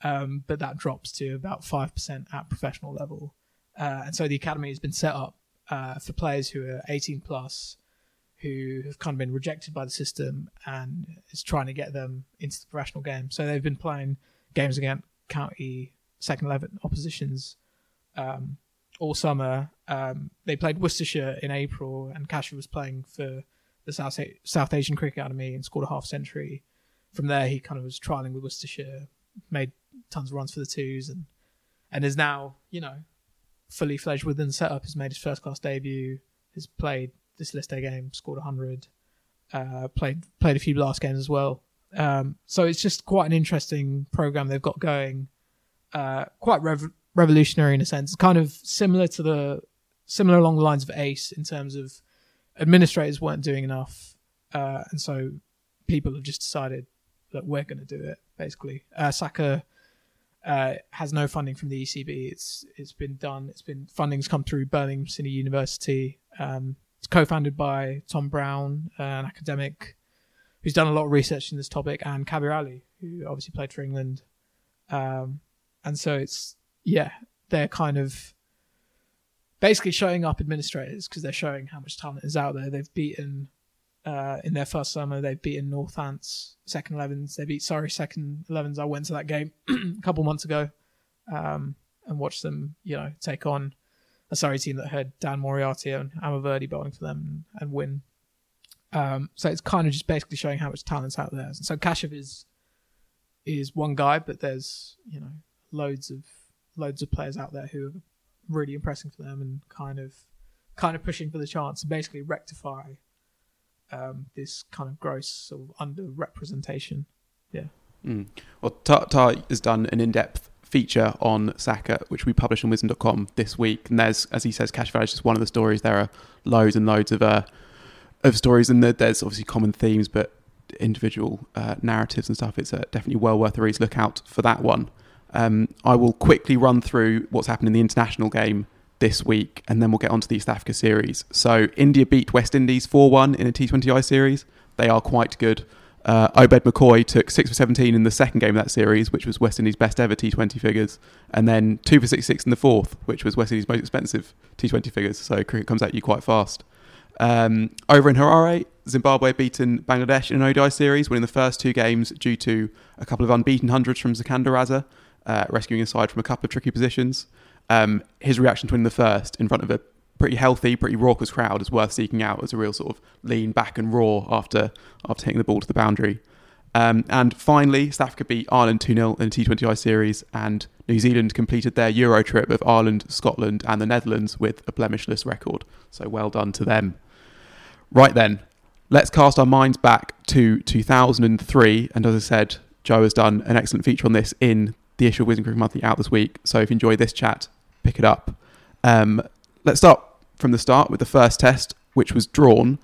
but that drops to about 5% at professional level, and so the academy has been set up for players who are 18 plus who have kind of been rejected by the system, and is trying to get them into the professional game. So they've been playing games against county second 11 oppositions all summer. They played Worcestershire in April, and Kashif was playing for the South Asian Cricket Academy and scored a half century. From there, he kind of was trialling with Worcestershire, made tons of runs for the twos, and is now, you know, fully fledged within the setup. Has made his first class debut, has played this List A game, scored 100, played a few last games as well. So it's just quite an interesting program they've got going, quite revolutionary in a sense. It's kind of similar along the lines of ACE in terms of administrators weren't doing enough, and so people have just decided that we're going to do it. Basically, SACA has no funding from the ECB. It's been done. It's been funding's come through Birmingham City University. It's co-founded by Tom Brown, an academic who's done a lot of research in this topic, and Kabir Ali, who obviously played for England. And so it's, yeah, they're kind of basically showing up administrators because they're showing how much talent is out there. They've beaten, in their first summer, they've beaten Northants, second 11s. They beat Surrey, second 11s. I went to that game a couple months ago and watched them, you know, take on a Surrey team that had Dan Moriarty and Amaverdi bowling for them and win. So it's kind of just basically showing how much talent's out there. So Kashif is one guy, but there's, you know, loads of players out there who are really impressing for them and kind of pushing for the chance to basically rectify this kind of gross sort of underrepresentation. Yeah. Mm. Well, Tar has done an in-depth feature on SACA, which we published on wisdom.com this week, and there's, as he says, Kashif Ali is just one of the stories. There are loads and loads of stories, and there's obviously common themes, but individual narratives and stuff. It's definitely well worth a read. Look out for that one. I will quickly run through what's happened in the international game this week, and then we'll get onto the East Africa series. So India beat West Indies 4-1 in a T20I series. They are quite good. Obed McCoy took 6 for 17 in the second game of that series, which was West Indies' best ever T20 figures, and then 2 for 66 in the fourth, which was West Indies' most expensive T20 figures, so cricket comes at you quite fast. Over in Harare, Zimbabwe beaten Bangladesh in an ODI series, winning the first two games due to a couple of unbeaten hundreds from Sikander Raza, rescuing a side from a couple of tricky positions. His reaction to winning the first in front of a pretty healthy, pretty raucous crowd is worth seeking out as a real sort of lean back and roar after hitting the ball to the boundary. And finally, South Africa beat Ireland 2-0 in a T20I series, and New Zealand completed their Euro trip of Ireland, Scotland and the Netherlands with a blemishless record. So well done to them. Right then, let's cast our minds back to 2003. And as I said, Joe has done an excellent feature on this in the issue of Wisdom Cricket Monthly out this week. So if you enjoy this chat, pick it up. Let's start from the start with the first test, which was drawn.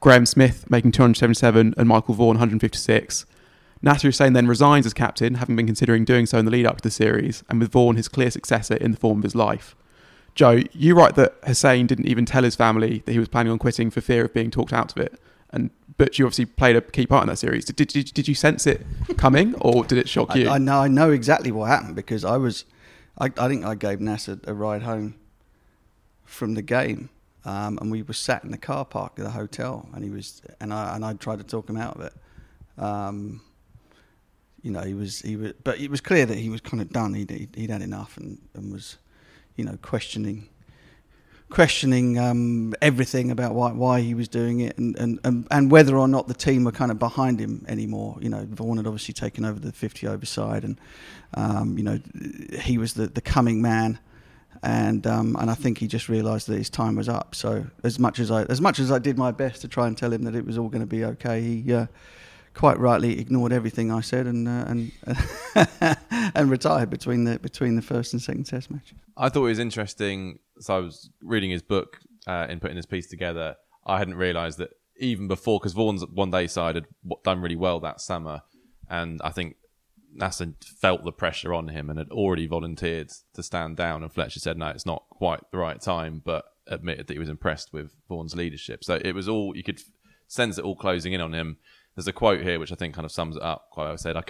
Graeme Smith making 277 and Michael Vaughan 156. Nasser Hussain then resigns as captain, having been considering doing so in the lead-up to the series, and with Vaughan his clear successor in the form of his life. Joe, you write that Hussain didn't even tell his family that he was planning on quitting for fear of being talked out of it. But you obviously played a key part in that series. Did you sense it coming, or did it shock you? I know exactly what happened, because I think I gave Nasser a ride home from the game, and we were sat in the car park at the hotel, and I tried to talk him out of it. But it was clear that he was kind of done. He'd had enough and was, questioning everything about why he was doing it and whether or not the team were kind of behind him anymore. Vaughan had obviously taken over the 50-over side, and he was the coming man, and I think he just realised that his time was up. So as much as I did my best to try and tell him that it was all going to be okay, he quite rightly ignored everything I said and and retired between the first and second Test match. I thought it was interesting. So I was reading his book and putting this piece together. I hadn't realised that even before, because Vaughan's one-day side had done really well that summer, and I think Nasser felt the pressure on him and had already volunteered to stand down. And Fletcher said, no, it's not quite the right time, but admitted that he was impressed with Vaughan's leadership. So it was all, you could sense it all closing in on him. There's a quote here which I think kind of sums it up quite well. I said, I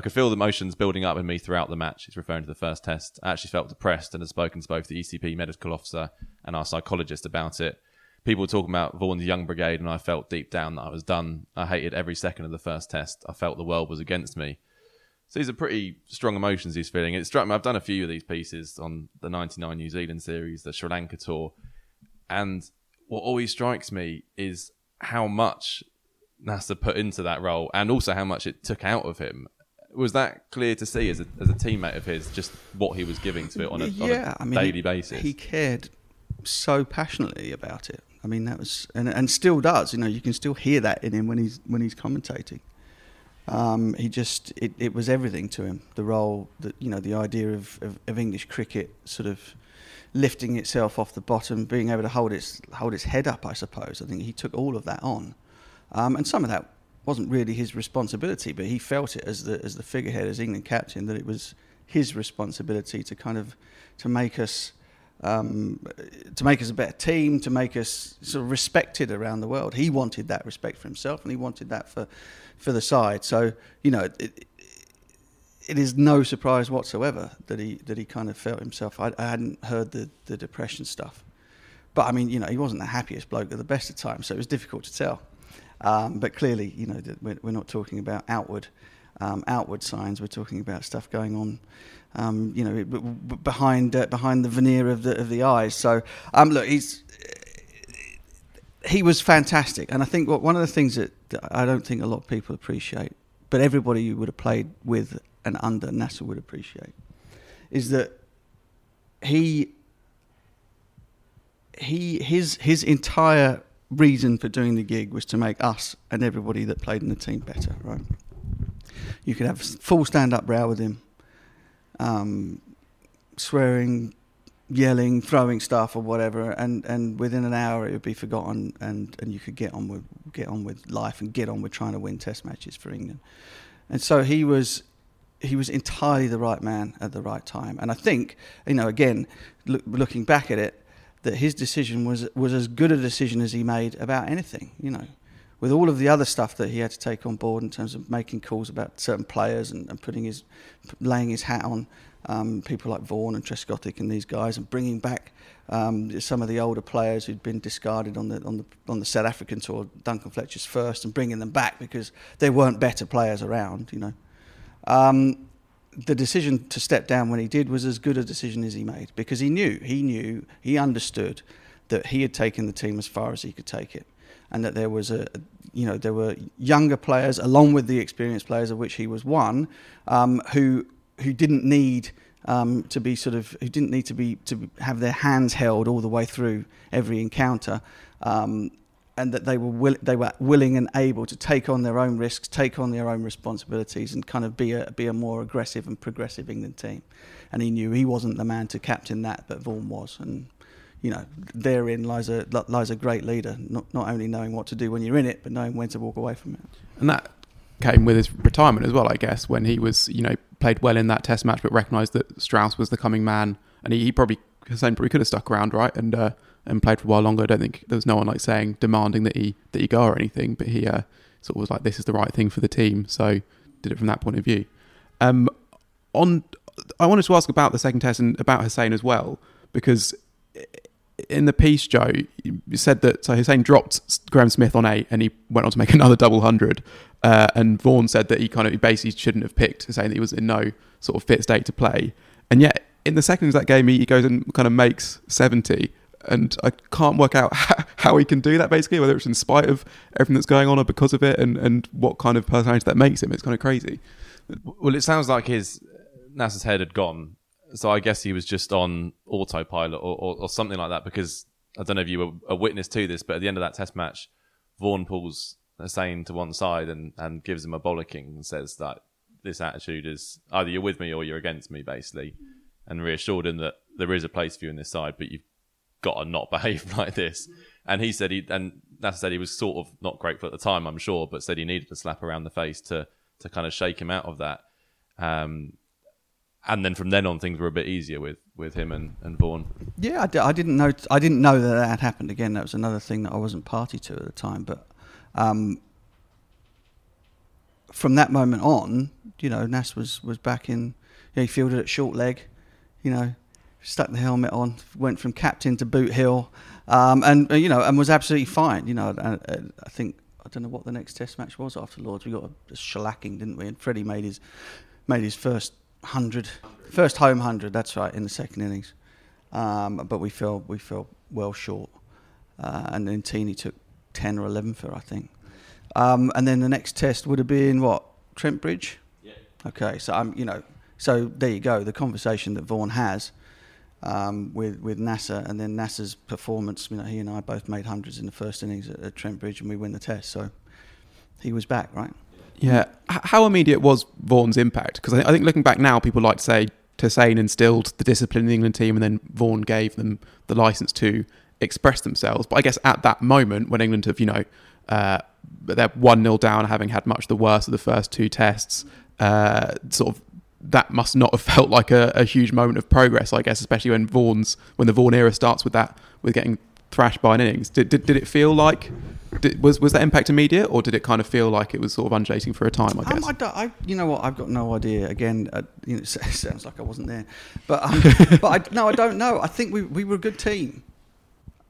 could feel the emotions building up in me throughout the match. He's referring to the first test. I actually felt depressed and had spoken to both the ECB medical officer and our psychologist about it. People were talking about Vaughan's young brigade, and I felt deep down that I was done. I hated every second of the first test. I felt the world was against me. So these are pretty strong emotions he's feeling. It struck me, I've done a few of these pieces on the 99 New Zealand series, the Sri Lanka tour, and what always strikes me is how much Nasser put into that role and also how much it took out of him. Was that clear to see as a teammate of his, just what he was giving to it on a daily basis? He cared so passionately about it. I mean, that was and still does. You can still hear that in him when he's commentating. It was everything to him. The role that the idea of English cricket sort of lifting itself off the bottom, being able to hold its head up. I suppose I think he took all of that on, and some of that wasn't really his responsibility, but he felt it as the figurehead, as England captain, that it was his responsibility to kind of to make us a better team, to make us sort of respected around the world. He wanted that respect for himself, and he wanted that for the side. So it is no surprise whatsoever that he kind of felt himself. I hadn't heard the depression stuff, but I mean he wasn't the happiest bloke at the best of times, so it was difficult to tell. But clearly, we're not talking about outward signs. We're talking about stuff going on, behind the veneer of the eyes. So, look, he was fantastic, and I think one of the things that I don't think a lot of people appreciate, but everybody you would have played with and under Nasser would appreciate, is that his entire reason for doing the gig was to make us and everybody that played in the team better, right? You could have full stand-up row with him, swearing, yelling, throwing stuff or whatever, and within an hour it would be forgotten, and you could get on with life and get on with trying to win test matches for England. And so he was entirely the right man at the right time. And I think, again, looking back at it, that his decision was as good a decision as he made about anything, with all of the other stuff that he had to take on board in terms of making calls about certain players and laying his hat on people like Vaughan and Trescothick and these guys, and bringing back some of the older players who'd been discarded on the South African tour, Duncan Fletcher's first, and bringing them back because there weren't better players around. The decision to step down when he did was as good a decision as he made, because he knew, he understood that he had taken the team as far as he could take it, and that there was there were younger players along with the experienced players, of which he was one, who didn't need to have their hands held all the way through every encounter, and that they were willing and able to take on their own risks, take on their own responsibilities, and kind of be a more aggressive and progressive England team. And he knew he wasn't the man to captain that, but Vaughan was. And you know, therein lies a great leader, not only knowing what to do when you're in it, but knowing when to walk away from it. And that came with his retirement as well, I guess, when he was, you know, played well in that Test match, but recognised that Strauss was the coming man, and Hussain probably could have stuck around, right, and played for a while longer. I don't think there was no one like saying, demanding that he go or anything, but he sort of was like, this is the right thing for the team, so did it from that point of view. I wanted to ask about the second Test and about Hussain as well, because in the piece, Joe, you said that so Hussain dropped Graeme Smith on 8 and he went on to make another 100, and Vaughan said that he basically shouldn't have picked Hussain, that he was in no sort of fit state to play, and yet in the second of that game he goes and kind of makes 70, and I can't work out how he can do that, basically, whether it's in spite of everything that's going on or because of it, and what kind of personality that makes him. It's kind of crazy. Well, it sounds like Nasser's head had gone. So I guess he was just on autopilot or something like that, because I don't know if you were a witness to this, but at the end of that Test match, Vaughan pulls Hussain to one side and gives him a bollocking and says that this attitude is either you're with me or you're against me, basically, and reassured him that there is a place for you in this side, but you've got to not behave like this. And he said he was sort of not grateful at the time, I'm sure, but said he needed a slap around the face to kind of shake him out of that. And then from then on, things were a bit easier with him and Vaughan. Yeah, I didn't know that happened again. That was another thing that I wasn't party to at the time. But from that moment on, you know, Nas was back in. You know, he fielded at short leg. You know, stuck the helmet on. Went from captain to boot heel, and was absolutely fine. You know, I think I don't know what the next Test match was after Lords. We got a shellacking, didn't we? And Freddie made his first. 100, first home 100, that's right, in the second innings, but we fell well short, and then Tini took 10 or 11 for, I think, and then the next Test would have been what, Trent Bridge? Yeah. Okay, so so there you go, the conversation that Vaughan has with Nasser, and then Nasser's performance. You know, he and I both made hundreds in the first innings at Trent Bridge, and we win the Test, so he was back, right? Yeah. How immediate was Vaughan's impact? Because I think looking back now, people like to say Hussain instilled the discipline in the England team, and then Vaughan gave them the licence to express themselves. But I guess at that moment, when England have, you know, they're 1-0 down, having had much the worst of the first two Tests, sort of that must not have felt like a huge moment of progress, I guess, especially when the Vaughan era starts with getting thrashed by an innings. Did it feel like... Was that impact immediate, or did it kind of feel like it was sort of undulating for a time, I guess? You know what, I've got no idea. Again, it sounds like I wasn't there. But I don't know. I think we were a good team.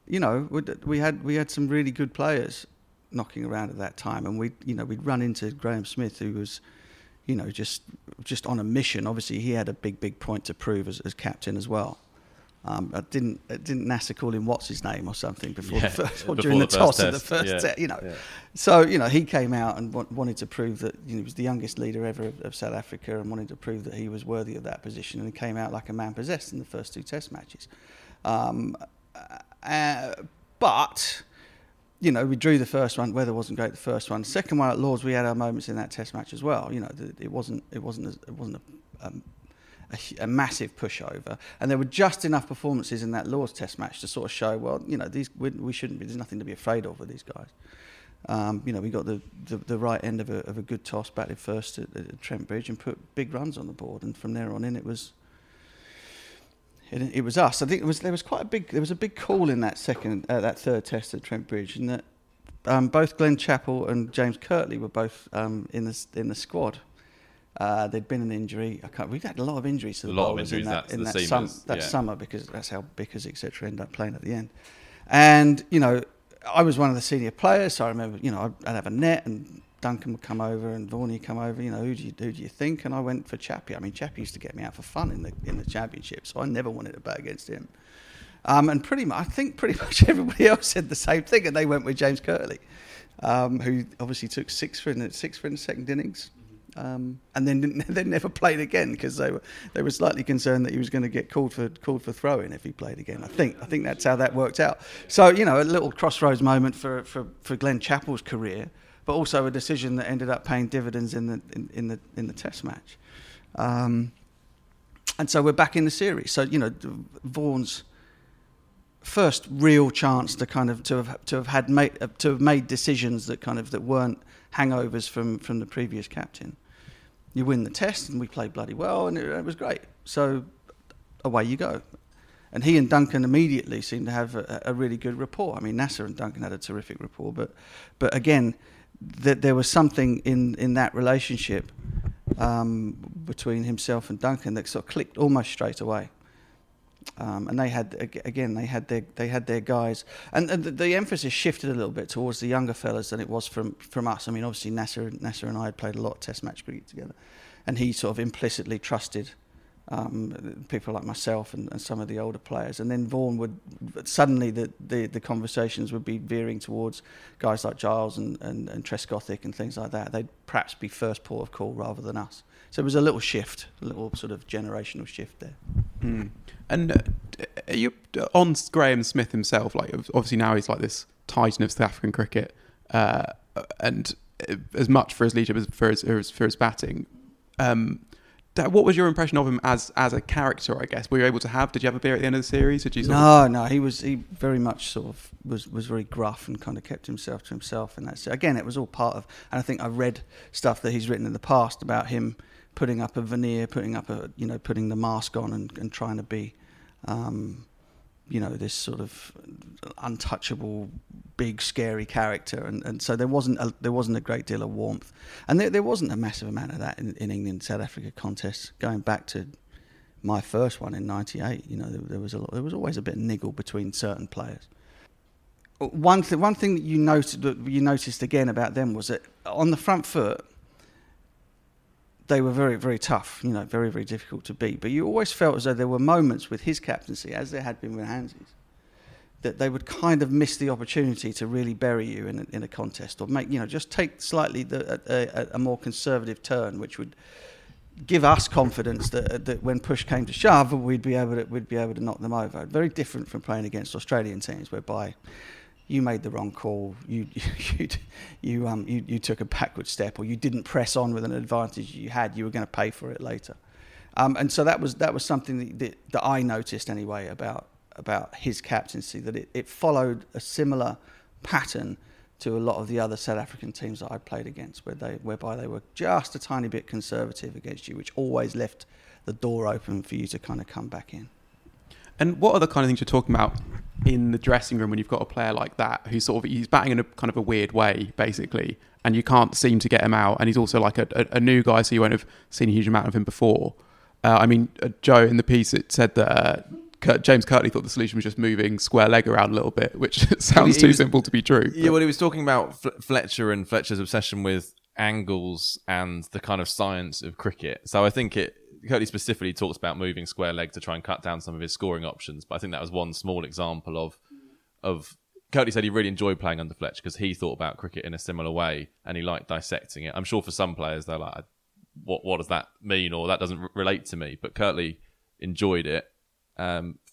You know, we had some really good players knocking around at that time, and we'd run into Graeme Smith, who was, you know, just on a mission. Obviously, he had a big point to prove as captain as well. Didn't Nasser call him what's his name or something before the first, or during the toss of the first Test? You know, So you know, he came out and wanted to prove that, you know, he was the youngest leader ever of South Africa, and wanted to prove that he was worthy of that position, and he came out like a man possessed in the first two Test matches. But you know, we drew the first one. Weather wasn't great the first one. The second one at Lords, we had our moments in that Test match as well. You know, it wasn't a massive pushover, and there were just enough performances in that Lord's Test match to sort of show, well, you know, we shouldn't be. There's nothing to be afraid of with these guys. You know, we got the right end of a good toss, batted first at Trent Bridge, and put big runs on the board. And from there on in, it was us. I think there was a big call in that third Test at Trent Bridge, and that both Glenn Chappell and James Kirtley were both in the squad. There'd been an injury. We'd had a lot of injuries to the bowlers in that summer, because that's how Bickers, etc., end up playing at the end. And, you know, I was one of the senior players, so I remember, you know, I'd have a net, and Duncan would come over and Vaughan would come over, you know, who do you think? And I went for Chappie. I mean, Chappie used to get me out for fun in the championship, so I never wanted to bat against him. And pretty much everybody else said the same thing, and they went with James Kirtley, who obviously took six for in the second innings. and then they never played again because they were slightly concerned that he was going to get called for throwing if he played again. I think that's how that worked out. So, you know, a little crossroads moment for Glenn Chappell's career, but also a decision that ended up paying dividends in the Test match. And so we're back in the series. So, you know, Vaughan's first real chance to have made decisions that weren't hangovers from the previous captain. You win the Test, and we played bloody well, and it was great. So away you go. And he and Duncan immediately seemed to have a really good rapport. I mean, Nasser and Duncan had a terrific rapport, but again, that there was something in that relationship between himself and Duncan that sort of clicked almost straight away. And they had their guys, and the emphasis shifted a little bit towards the younger fellas than it was from us. I mean, obviously Nasser and I had played a lot of Test match cricket together, and he sort of implicitly trusted people like myself and some of the older players. And then Vaughan would suddenly the conversations would be veering towards guys like Giles and Trescothick and things like that. They'd perhaps be first port of call rather than us. So it was a little shift, a little sort of generational shift there. Mm. And are you on Graeme Smith himself? Like, obviously now he's like this titan of South African cricket, and as much for his leadership as for his batting. What was your impression of him as a character, I guess? Were you able to have? Did you have a beer at the end of the series? Did you? No. He very much sort of was very gruff and kind of kept himself to himself. And that's again, it was all part of. And I think I read stuff that he's written in the past about him putting up a veneer, putting the mask on, and trying to be, this sort of untouchable, big, scary character, and so there wasn't a great deal of warmth, and there wasn't a massive amount of that in England South Africa contests. Going back to my first one in '98, there was always a bit of niggle between certain players. One thing that you noticed again about them was that on the front foot, they were very, very tough, very, very difficult to beat. But you always felt as though there were moments with his captaincy, as there had been with Hansi's, that they would kind of miss the opportunity to really bury you in a contest or make, just take slightly a more conservative turn, which would give us confidence that when push came to shove, we'd be able to knock them over. Very different from playing against Australian teams, whereby you made the wrong call. You took a backward step, or you didn't press on with an advantage you had. You were going to pay for it later, and so that was something that I noticed anyway about his captaincy, that it followed a similar pattern to a lot of the other South African teams that I played against, whereby they were just a tiny bit conservative against you, which always left the door open for you to kind of come back in. And what are the kind of things you're talking about in the dressing room when you've got a player like that who's sort of, he's batting in a kind of a weird way, basically, and you can't seem to get him out, and he's also like a new guy, so you won't have seen a huge amount of him before. Joe, in the piece, it said that James Kirtley thought the solution was just moving square leg around a little bit, which sounds too simple to be true. Yeah, well, he was talking about Fletcher and Fletcher's obsession with angles and the kind of science of cricket. So I think Kirtley specifically talks about moving square leg to try and cut down some of his scoring options, but I think that was one small example of Kirtley said he really enjoyed playing under Fletcher because he thought about cricket in a similar way and he liked dissecting it. I'm sure for some players they're like, what does that mean, or that doesn't relate to me, but Kirtley enjoyed it.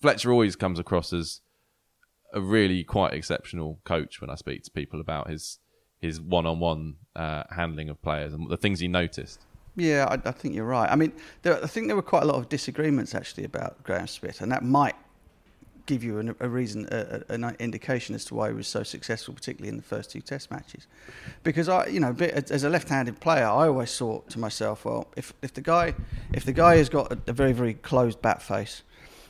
Fletcher always comes across as a really quite exceptional coach when I speak to people about his one-on-one handling of players and the things he noticed. Yeah, I think you're right. I mean, I think there were quite a lot of disagreements actually about Graeme Smith, and that might give you an indication as to why he was so successful, particularly in the first two Test matches. Because as a left-handed player, I always thought to myself, well, if the guy has got a very, very closed bat face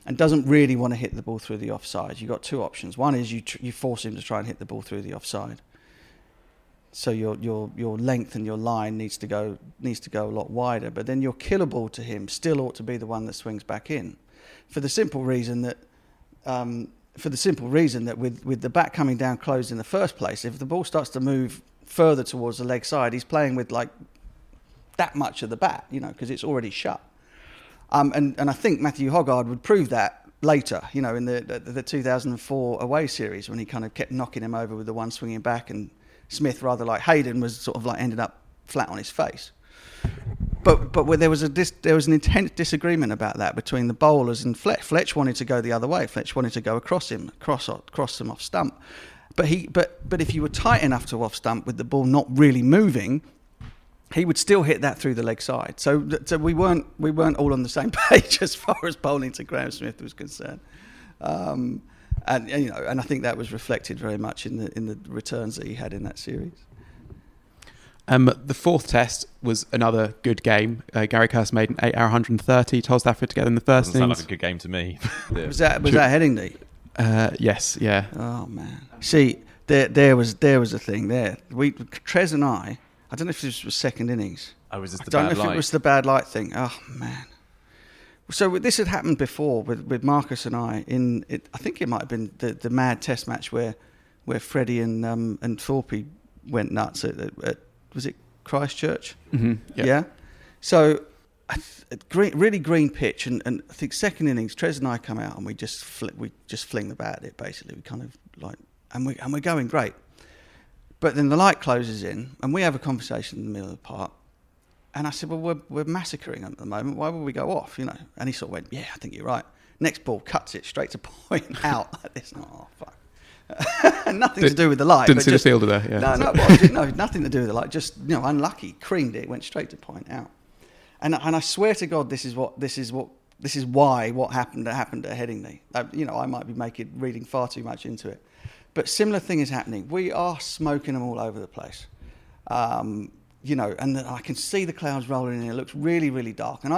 and doesn't really want to hit the ball through the offside, you've got two options. One is you force him to try and hit the ball through the offside. So your length and your line needs to go a lot wider, but then your killer ball to him still ought to be the one that swings back in, for the simple reason that with the bat coming down closed in the first place, if the ball starts to move further towards the leg side, he's playing with like that much of the bat, because it's already shut. And I think Matthew Hoggard would prove that later, in the 2004 away series when he kind of kept knocking him over with the one swinging back and Smith, rather like Hayden, was sort of like ended up flat on his face. But there was an intense disagreement about that between the bowlers and Fletch. Fletch wanted to go the other way. Fletch wanted to go across him, cross him off stump. But if you were tight enough to off stump with the ball not really moving, he would still hit that through the leg side. So we weren't all on the same page as far as bowling to Graeme Smith was concerned. And I think that was reflected very much in the returns that he had in that series. The fourth test was another good game. Gary Kirst made an 8-hour 130. Told Stafford to get in the first innings. Doesn't sound like a good game to me. Yeah. Was that Headingley? Yes. Yeah. Oh man. See, there was a thing there. Trez and I don't know if this was second innings. I don't know if it was the bad light thing. Oh man. So this had happened before with Marcus and I. I think it might have been the mad test match where Freddie and Thorpe went nuts at was it Christchurch? Mm-hmm, yeah. Yeah. So really green pitch, and I think second innings, Trez and I come out and we just fling the bat at it basically. We kind of like and we're going great, but then the light closes in and we have a conversation in the middle of the park, and I said, well, we're massacring them at the moment. Why would we go off? You know? And he sort of went, yeah, I think you're right. Next ball cuts it straight to point out. It's not fuck. Nothing to do with the light. Didn't see the fielder there. Yeah. No, nothing to do with the light. Just unlucky, creamed it. Went straight to point out. And I swear to God, this is why what happened at Headingley. I might be reading far too much into it, but similar thing is happening. We are smoking them all over the place. And I can see the clouds rolling in. It looks really, really dark. And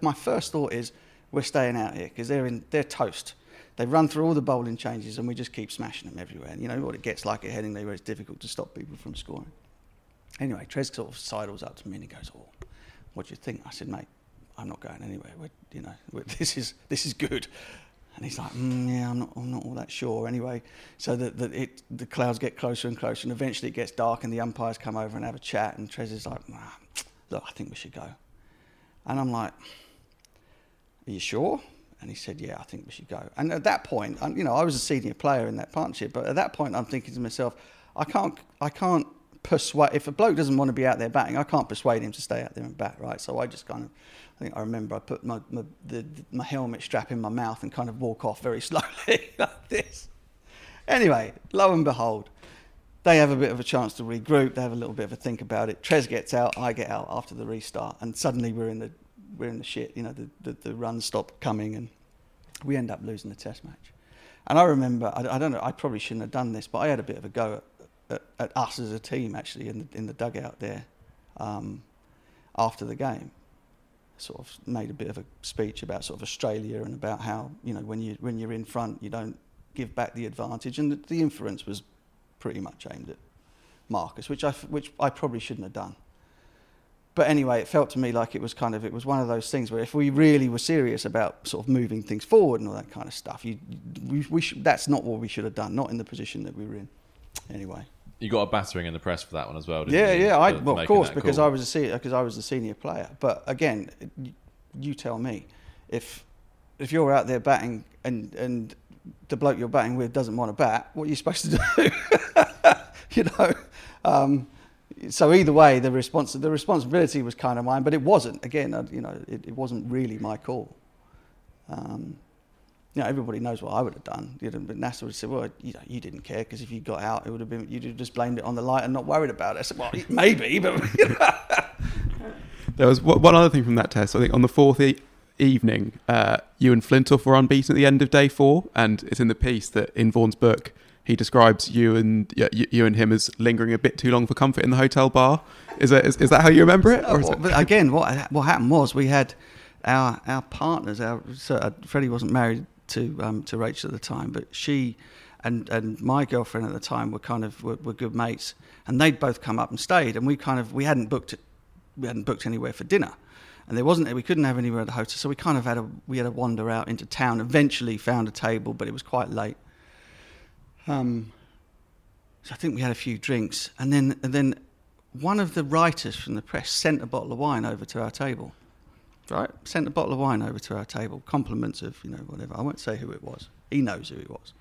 my first thought is we're staying out here because they're toast. They run through all the bowling changes and we just keep smashing them everywhere. And you know what it gets like at Headingley where it's difficult to stop people from scoring. Anyway, Trez sort of sidles up to me and he goes, oh, what do you think? I said, mate, I'm not going anywhere. This is good. And he's like, yeah, I'm not all that sure. Anyway, so the clouds get closer and closer and eventually it gets dark and the umpires come over and have a chat and Trez is like, look, I think we should go. And I'm like, are you sure? And he said, yeah, I think we should go. And at that point, I was a senior player in that partnership, but at that point I'm thinking to myself, I can't persuade, if a bloke doesn't want to be out there batting, I can't persuade him to stay out there and bat, right? So I just kind of, I think I remember I put my helmet strap in my mouth and kind of walk off very slowly like this. Anyway, lo and behold, they have a bit of a chance to regroup, they have a little bit of a think about it. Trez gets out, I get out after the restart, and suddenly we're in the shit, the runs stop coming and we end up losing the test match. And I remember, I don't know, I probably shouldn't have done this, but I had a bit of a go at us as a team actually in the dugout there after the game. Sort of made a bit of a speech about sort of Australia and about how, when you're in front, you don't give back the advantage. And the inference was pretty much aimed at Marcus, which I probably shouldn't have done. But anyway, it felt to me like it was one of those things where if we really were serious about sort of moving things forward and all that kind of stuff, that's not what we should have done, not in the position that we were in. Anyway, you got a battering in the press for that one as well, didn't you? Yeah. I was a senior player. But again, you tell me, if you're out there batting and the bloke you're batting with doesn't want to bat, what are you supposed to do? So either way, the responsibility was kind of mine, but it wasn't. Again, it wasn't really my call. Everybody knows what I would have done. But Nasser would say, "Well, you didn't care because if you got out, it would have been you'd have just blamed it on the light and not worried about it." I said, "Well, maybe, but." There was one other thing from that test. I think on the fourth evening, you and Flintoff were unbeaten at the end of day four, and it's in the piece that in Vaughan's book. He describes you and him as lingering a bit too long for comfort in the hotel bar. Is that how you remember it? What happened was we had our partners. Freddie wasn't married to Rachel at the time, but she and my girlfriend at the time were good mates, and they'd both come up and stayed, and we hadn't booked anywhere for dinner, and we couldn't have anywhere at the hotel, so we kind of had a wander out into town. Eventually found a table, but it was quite late. So I think we had a few drinks, and then one of the writers from the press sent a bottle of wine over to our table. Right? Sent a bottle of wine over to our table, compliments of whatever. I won't say who it was. He knows who it was.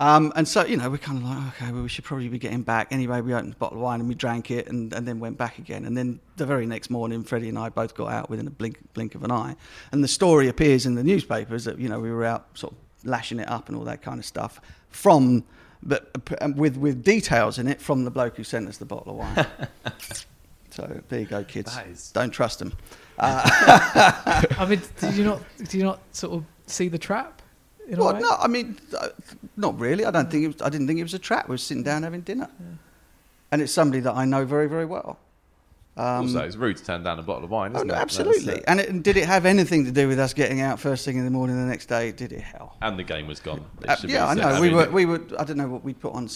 And so, you know, we're kind of like, okay, well, we should probably be getting back. Anyway, we opened a bottle of wine and we drank it and then went back again. And then the very next morning, Freddie and I both got out within a blink of an eye. And the story appears in the newspapers that, you know, we were out sort of lashing it up and all that kind of stuff from, but with details in it from the bloke who sent us the bottle of wine. So there you go, kids. Don't trust them. I mean, did you not sort of see the trap? Well, no, I mean, not really. I didn't think it was a trap. We were sitting down having dinner, and it's somebody that I know very, very well. Also, it's rude to turn down a bottle of wine, isn't it? Absolutely. And did it have anything to do with us getting out first thing in the morning the next day? Did it? Hell. And the game was gone. Yeah, I know. We were. I don't know what we put on.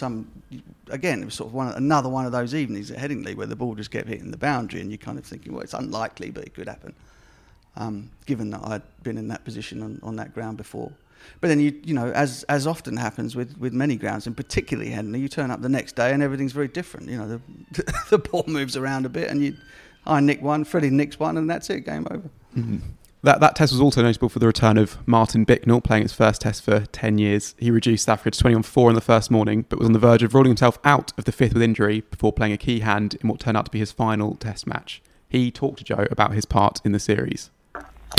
Again, it was sort of another one of those evenings at Headingley where the ball just kept hitting the boundary, and you're kind of thinking, well, it's unlikely, but it could happen. Given that I'd been in that position on that ground before. But then, you know, as often happens with many grounds, and particularly Henley, you turn up the next day and everything's very different. You know, the ball moves around a bit and I nick one, Freddie nicks one, and that's it, game over. Mm-hmm. That test was also notable for the return of Martin Bicknell, playing his first test for 10 years. He reduced South Africa to 21-4 on the first morning, but was on the verge of ruling himself out of the fifth with injury before playing a key hand in what turned out to be his final test match. He talked to Joe about his part in the series.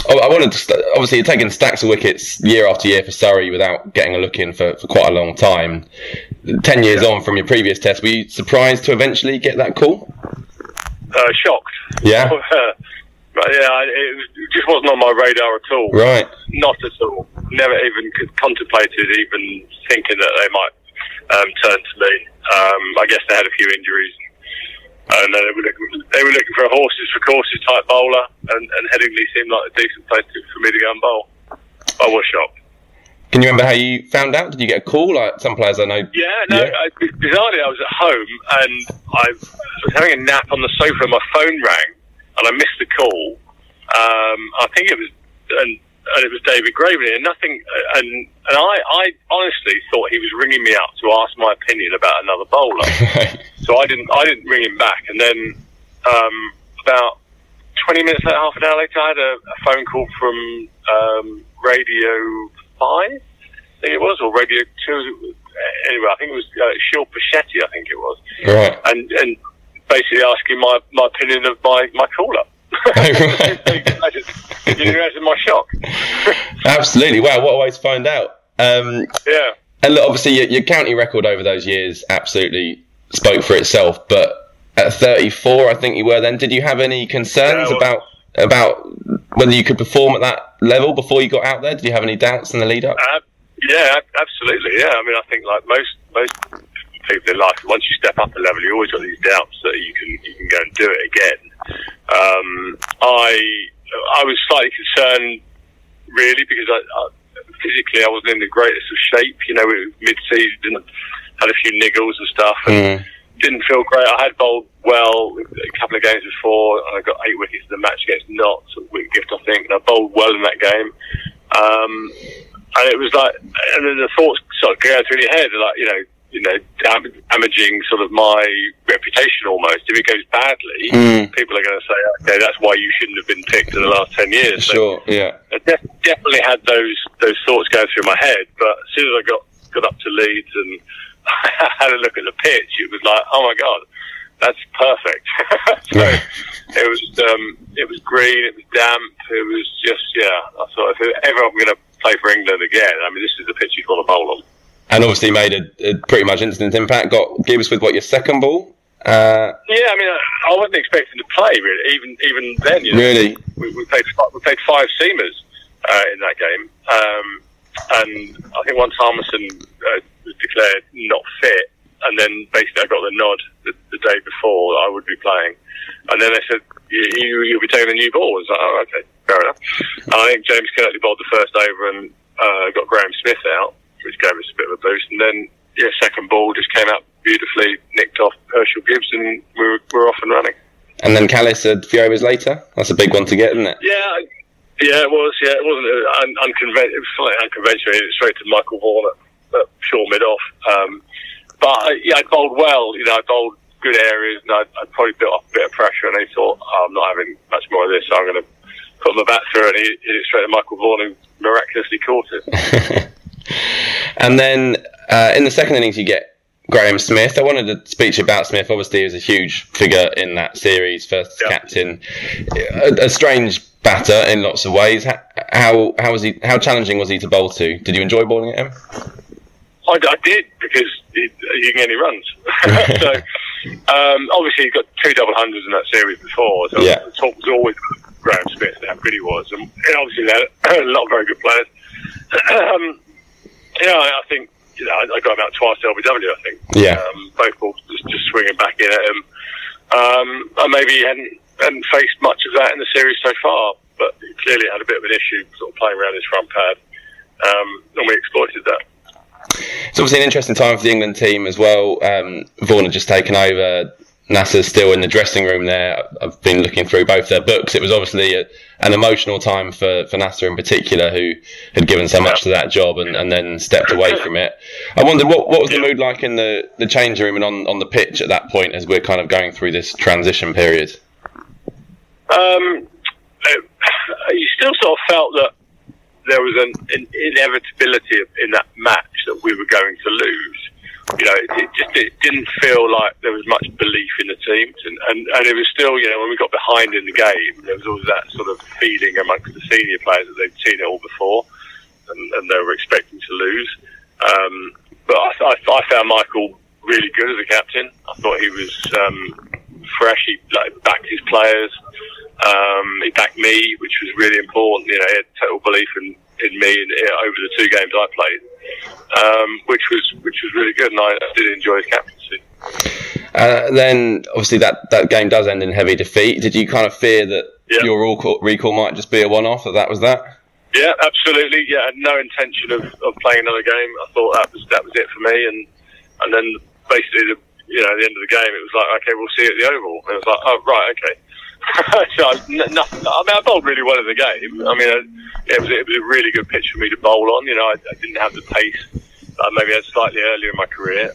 I wanted to obviously, you're taking stacks of wickets year after year for Surrey without getting a look in for quite a long time. 10 years on from your previous test, were you surprised to eventually get that call? Shocked. Yeah? It just wasn't on my radar at all. Right. Not at all. Never even contemplated even thinking that they might turn to me. I guess they had a few injuries. And they were looking for a horses for courses type bowler, and Headingley seemed like a decent place for me to go and bowl. I was shocked. Can you remember how you found out? Did you get a call? Like some players I know. Bizarrely, I was at home and I was having a nap on the sofa and my phone rang and I missed the call. I think it was and it was David Graveley and nothing. And I honestly thought he was ringing me up to ask my opinion about another bowler. So I didn't ring him back. And then about 20 minutes later, half an hour later, I had a phone call from Radio 5, I think it was, or Radio 2. Anyway, I think it was Shil Pashetti, I think it was. Right. And basically asking my opinion of my call-up. Can you imagine my shock? Absolutely. Wow, what a way to find out. Yeah. And look, obviously, your county record over those years absolutely spoke for itself, but at 34, I think you were then. Did you have any concerns about whether you could perform at that level before you got out there? Did you have any doubts in the lead-up? Yeah, absolutely, yeah. I mean, I think like most people in life, once you step up a level, you always got these doubts that you can go and do it again. I was slightly concerned, really, because physically I wasn't in the greatest of shape. You know, mid-season, had a few niggles and stuff, and didn't feel great. I had bowled well a couple of games before, and I got 8 wickets in the match against Nott, a wicket gift, I think, and I bowled well in that game. And it was like, and then the thoughts sort of going through your head, like, you know, damaging sort of my reputation almost. If it goes badly, people are going to say, okay, that's why you shouldn't have been picked in the last 10 years. Sure, so yeah. I definitely had those thoughts going through my head, but as soon as I got up to Leeds and I had a look at the pitch, it was like, oh my God, that's perfect. So it was green, it was damp, it was just, I thought, if ever I'm going to play for England again, I mean, this is the pitch you'd want to bowl on. And obviously made a pretty much instant impact. Got Gibbs with, your second ball? Yeah, I mean, I wasn't expecting to play, really, even then. You know, really? We played 5 seamers in that game. And I think once Harmison was declared not fit, and then basically I got the nod the day before that I would be playing. And then they said, you'll be taking a new ball. I was like, oh, okay, fair enough. And I think James Kirtley bowled the first over and got Graeme Smith out, which gave us a bit of a boost. And then, second ball just came out beautifully, nicked off Herschel Gibbs, and we were off and running. And then Callis had a few overs later. That's a big one to get, isn't it? Yeah, it was. Yeah, it wasn't unconventional. It was slightly unconventional. It was straight to Michael Vaughan at short mid-off. I bowled well. You know, I bowled good areas, and I probably built up a bit of pressure. And they thought, I'm not having much more of this, so I'm going to put my bat through, and he hit it straight to Michael Vaughan, who miraculously caught it. And then In the second innings, you get Graeme Smith. I wanted a speech about Smith. Obviously, he was a huge figure in that series, first captain. A strange batter in lots of ways. How was he? How challenging was he to bowl to? Did you enjoy bowling at him? I did, because you can get any runs. So obviously, he's got two double hundreds in that series before. So the talk was always about Graeme Smith and how good he was, and obviously they had a lot of very good players. I think. I got him out twice to LBW, I think. Both balls just swinging back in at him. And maybe he hadn't faced much of that in the series so far, but he clearly had a bit of an issue sort of playing around his front pad, and we exploited that. It's obviously an interesting time for the England team as well. Vaughan had just taken over. Nasser's still in the dressing room there. I've been looking through both their books. It was obviously an emotional time for Nasser in particular, who had given so much to that job and then stepped away from it. I wondered what was the mood like in the change room and on the pitch at that point as we're kind of going through this transition period? You still sort of felt that there was an inevitability in that match that we were going to lose. You know, it didn't feel like there was much belief in the teams, and it was still, you know, when we got behind in the game, there was always that sort of feeling amongst the senior players that they'd seen it all before, and they were expecting to lose. But I found Michael really good as a captain. I thought he was fresh. He backed his players. He backed me, which was really important. You know, he had total belief in me over the two games I played. Which was really good, and I did enjoy his captaincy. Then, obviously, that game does end in heavy defeat. Did you kind of fear that your recall might just be a one-off, that was that? Yeah, absolutely. Yeah, I had no intention of playing another game. I thought that was it for me, and then basically, at the end of the game, it was like, okay, we'll see you at the Oval. And it was like, oh, right, okay. So I bowled really well in the game. I mean, it was a really good pitch for me to bowl on. You know, I didn't have the pace that I maybe had slightly earlier in my career.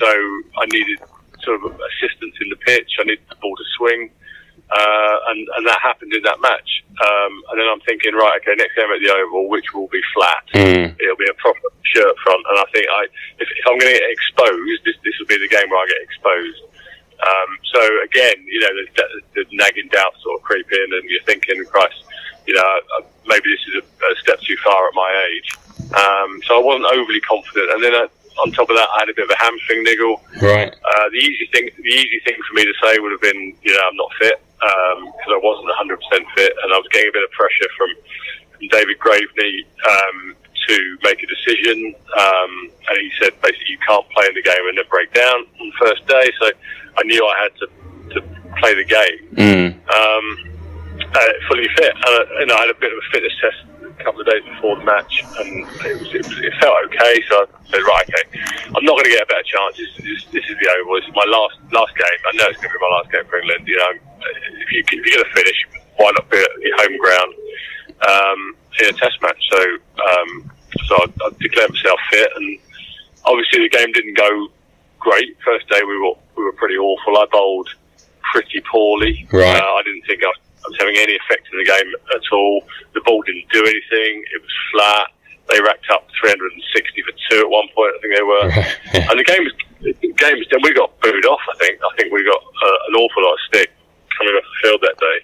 So I needed sort of assistance in the pitch. I needed the ball to swing, and that happened in that match. And then I'm thinking, right, okay, next game at the Oval, which will be flat. It'll be a proper shirt front, and I think if I'm going to get exposed, this will be the game where I get exposed. So again, you know, the nagging doubt sort of creep in, and you're thinking, Christ, you know, maybe this is a step too far at my age. So I wasn't overly confident, and then on top of that, I had a bit of a hamstring niggle. Right. The easy thing for me to say would have been, you know, I'm not fit, because I wasn't 100% fit, and I was getting a bit of pressure from David Graveney, to make a decision, and he said basically you can't play in the game and then break down on the first day, so I knew I had to play the game fully fit, and I had a bit of a fitness test a couple of days before the match, and it felt okay, so I said, right, okay, I'm not going to get a better chance. This is the Oval, this is my last game. I know it's going to be my last game for England. You know, if you're going to finish, why not be at your home ground in a test match? So I declared myself fit, and obviously the game didn't go great. First day we were pretty awful. I bowled pretty poorly. Right. I didn't think I was having any effect in the game at all. The ball didn't do anything. It was flat. They racked up 360 for two at one point, I think they were. And the game was done. We got booed off, I think. I think we got an awful lot of stick coming off the field that day.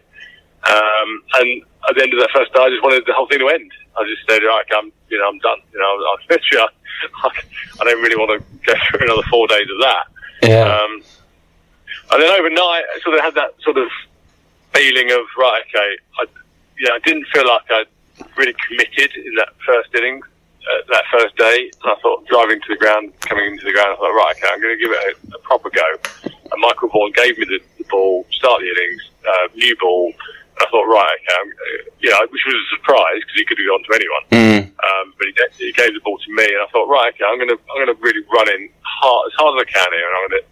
And at the end of that first day, I just wanted the whole thing to end. I just said, right, I'm done. You know, I don't really want to go through another 4 days of that. Yeah. And then overnight, I sort of had that sort of feeling of, right, okay, I didn't feel like I really committed in that first inning, that first day. And I thought, coming into the ground, I thought, right, okay, I'm going to give it a proper go. And Michael Vaughan gave me the ball, start the innings, new ball. I thought, right, okay, which was a surprise because he could have gone to anyone. But he gave the ball to me, and I thought, right, okay, I'm going to really run in as hard as I can here, and I'm going to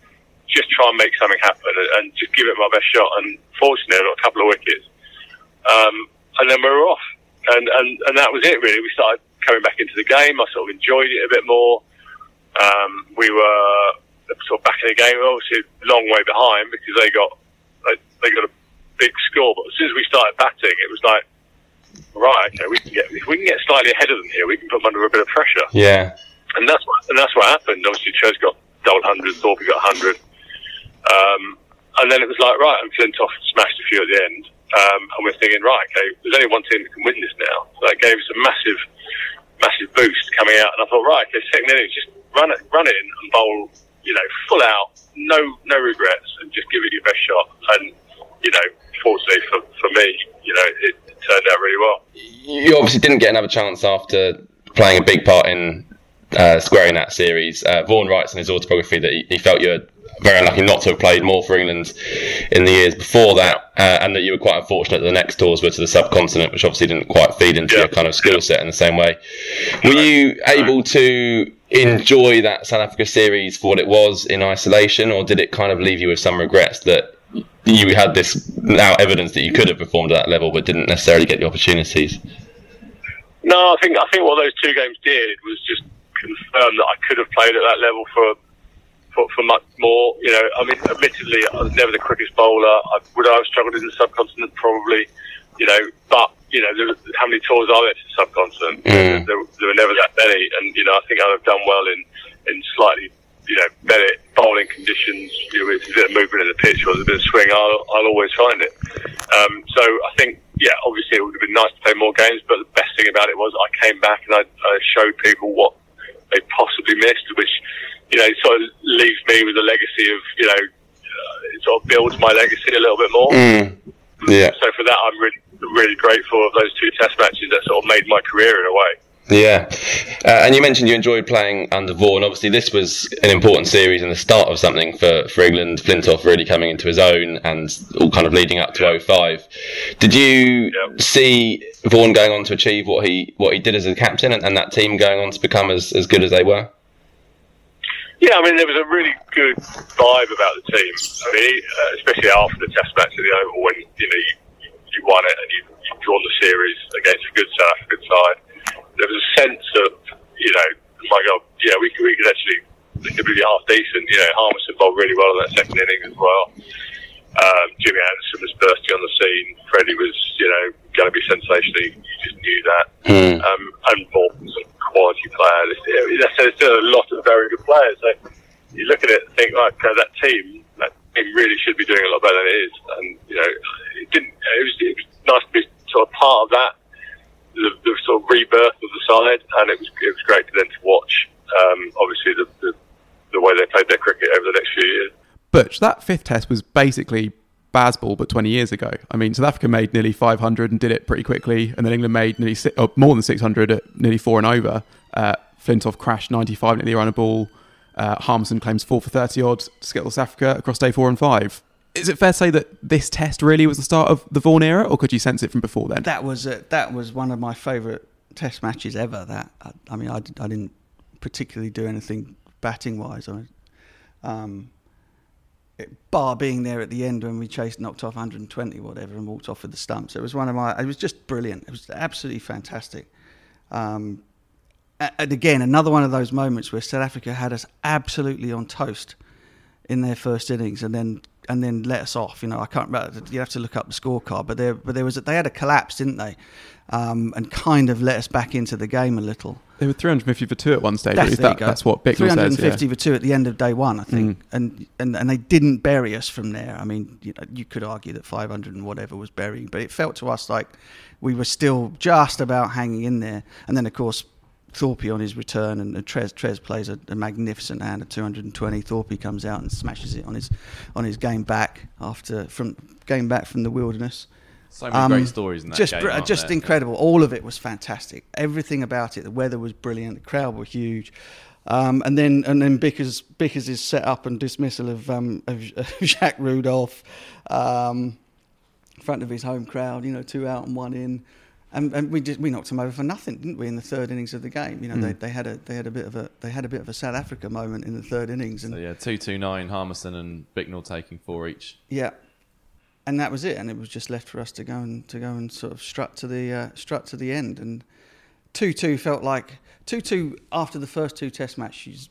just try and make something happen and just give it my best shot. And fortunately, I got a couple of wickets, and then we were off, and that was it really. We started coming back into the game. I sort of enjoyed it a bit more. We were sort of back in the game, obviously a long way behind because they got a big score, but as soon as we started batting, it was like, right, okay, if we can get slightly ahead of them here, we can put them under a bit of pressure. Yeah. And that's what happened. Obviously, Church got double 100, Thorpe got 100. And then it was like, right, and Flintoff smashed a few at the end. And we're thinking, right, okay, there's only one team that can win this now. So that gave us a massive boost coming out. And I thought, right, okay, second innings, just run it in and bowl, you know, full out, no regrets, and just give it your best shot. And, you know, fortunately for me, you know, it turned out really well. You obviously didn't get another chance after playing a big part in squaring that series. Vaughan writes in his autobiography that he felt you were very unlucky not to have played more for England in the years before that, and that you were quite unfortunate that the next tours were to the subcontinent, which obviously didn't quite feed into your kind of skill set in the same way. Were you able to enjoy that South Africa series for what it was in isolation, or did it kind of leave you with some regrets that you had this now evidence that you could have performed at that level but didn't necessarily get the opportunities? No, I think what those two games did was just confirm that I could have played at that level for much more, you know. I mean, admittedly, I was never the quickest bowler. Would I have struggled in the subcontinent? Probably, you know. But, you know, how many tours are there to the subcontinent? Mm. There were never that many. And, you know, I think I would have done well in slightly, you know, better bowling conditions. You know, with a bit of movement in the pitch or a bit of swing, I'll always find it. So I think, yeah, obviously it would have been nice to play more games. But the best thing about it was I came back and I showed people what they possibly missed, which, you know, sort of leaves me with a legacy of, you know, it sort of builds my legacy a little bit more. Mm. Yeah. So for that, I'm really grateful of those two test matches that sort of made my career in a way. Yeah. And you mentioned you enjoyed playing under Vaughan. Obviously, this was an important series and the start of something for England. Flintoff really coming into his own and all kind of leading up to 05. Did you see Vaughan going on to achieve what he did as a captain and that team going on to become as good as they were? Yeah, I mean, there was a really good vibe about the team. I mean, especially after the test match at the Oval, when, you know, you won it and you've drawn the series against a good South African side. There was a sense of, you know, my God, yeah, we could actually be half decent. You know, Harmison bowled really well in that second innings as well. Jimmy Anderson was bursting on the scene. Freddie was, you know, going to be sensational. You just knew that. Mm. And Morton's a quality player. There's still a lot of very good players. So you look at it and think, like, okay, that team really should be doing a lot better than it is. And, you know, it was nice to be sort of part of that, the sort of rebirth of the side. And it was great to then to watch, obviously, the way they played their cricket over the next few years. Butch, that fifth test was basically baseball, but 20 years ago. I mean, South Africa made nearly 500 and did it pretty quickly, and then England made more than 600 at nearly 4 and over. Flintoff crashed 95 nearly around a ball. Harmison claims 4 for 30 odds to skittle South Africa across day 4 and 5. Is it fair to say that this test really was the start of the Vaughan era, or could you sense it from before then? That was one of my favourite test matches ever. I didn't particularly do anything batting-wise. Bar being there at the end when we knocked off 120 or whatever and walked off with the stumps. It was just brilliant. It was absolutely fantastic. And again, another one of those moments where South Africa had us absolutely on toast in their first innings and then let us off. You know, I can't remember, you have to look up the scorecard, but they had a collapse, didn't they? And kind of let us back into the game a little. They were 350 for 2 at one stage. That's what Bicknell says. 350 for 2 at the end of day 1, I think. Mm. And they didn't bury us from there. I mean, you know, you could argue that 500 and whatever was burying, but it felt to us like we were still just about hanging in there. And then, of course, Thorpe on his return, and Trez plays a magnificent hand at 220. Thorpe comes out and smashes it on his game back from the Wilderness. So many great stories in that game. Just incredible. All of it was fantastic. Everything about it. The weather was brilliant. The crowd were huge. And then Bickers' set up and dismissal of Jacques Rudolph in front of his home crowd. You know, 2 out and 1 in. And we knocked them over for nothing, didn't we? In the third innings of the game, you know, they had a bit of a South Africa moment in the third innings. And so 229, Harmison and Bicknell taking 4 each. Yeah, and that was it. And it was just left for us to go and sort of strut to the end. And 2-2 felt like 2-2 after the first 2 Test matches.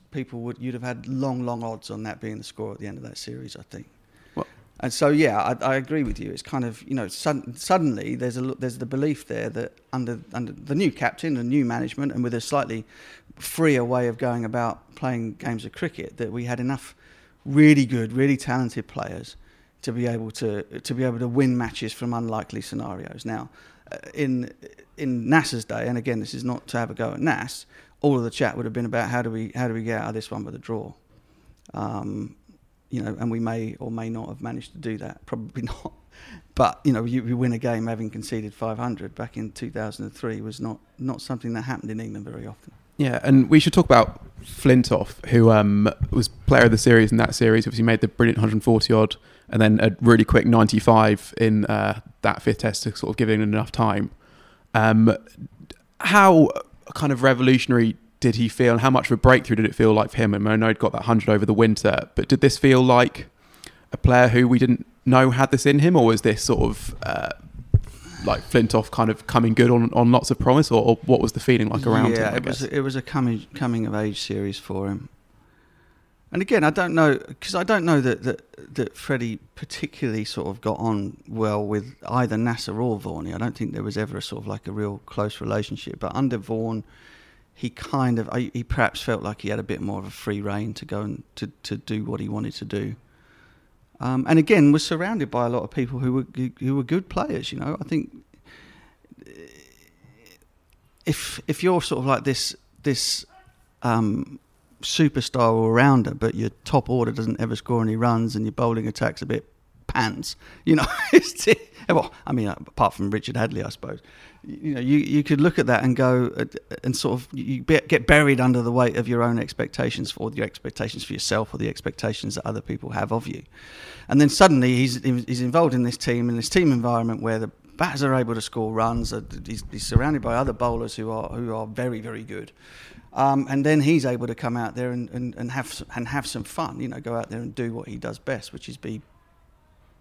You'd have had long odds on that being the score at the end of that series, I think. And so, yeah, I agree with you. It's kind of, you know, suddenly there's the belief there that under the new captain and new management, and with a slightly freer way of going about playing games of cricket, that we had enough really good, really talented players to be able to win matches from unlikely scenarios. Now, in Nasser's day, and again, this is not to have a go at Nas, all of the chat would have been about how do we get out of this one with a draw. You know, and we may or may not have managed to do that. Probably not. But, you know, you win a game having conceded 500 back in 2003 was not something that happened in England very often. Yeah, and we should talk about Flintoff, who was player of the series in that series. Obviously made the brilliant 140-odd and then a really quick 95 in that fifth test to sort of give England enough time. How kind of revolutionary did he feel, and how much of a breakthrough did it feel like for him? And Monod got that 100 over the winter, but did this feel like a player who we didn't know had this in him, or was this sort of like Flintoff kind of coming good on lots of promise, or what was the feeling like around him? Yeah, it was a coming of age series for him. And again, I don't know that Freddie particularly sort of got on well with either Nasser or Vaughan. I don't think there was ever a sort of like a real close relationship, but under Vaughan, he perhaps felt like he had a bit more of a free rein to go and to do what he wanted to do. And again, was surrounded by a lot of people who were good players, you know. I think if you're sort of like this superstar all-rounder, but your top order doesn't ever score any runs and your bowling attack's a bit pants, you know. Well, I mean, apart from Richard Hadley, I suppose. You know, you could look at that and go and sort of you get buried under the weight of your own expectations, or the expectations for yourself, or the expectations that other people have of you. And then suddenly he's involved in this team environment where the batters are able to score runs. He's surrounded by other bowlers who are very, very good. And then he's able to come out there and have some fun. You know, go out there and do what he does best, which is be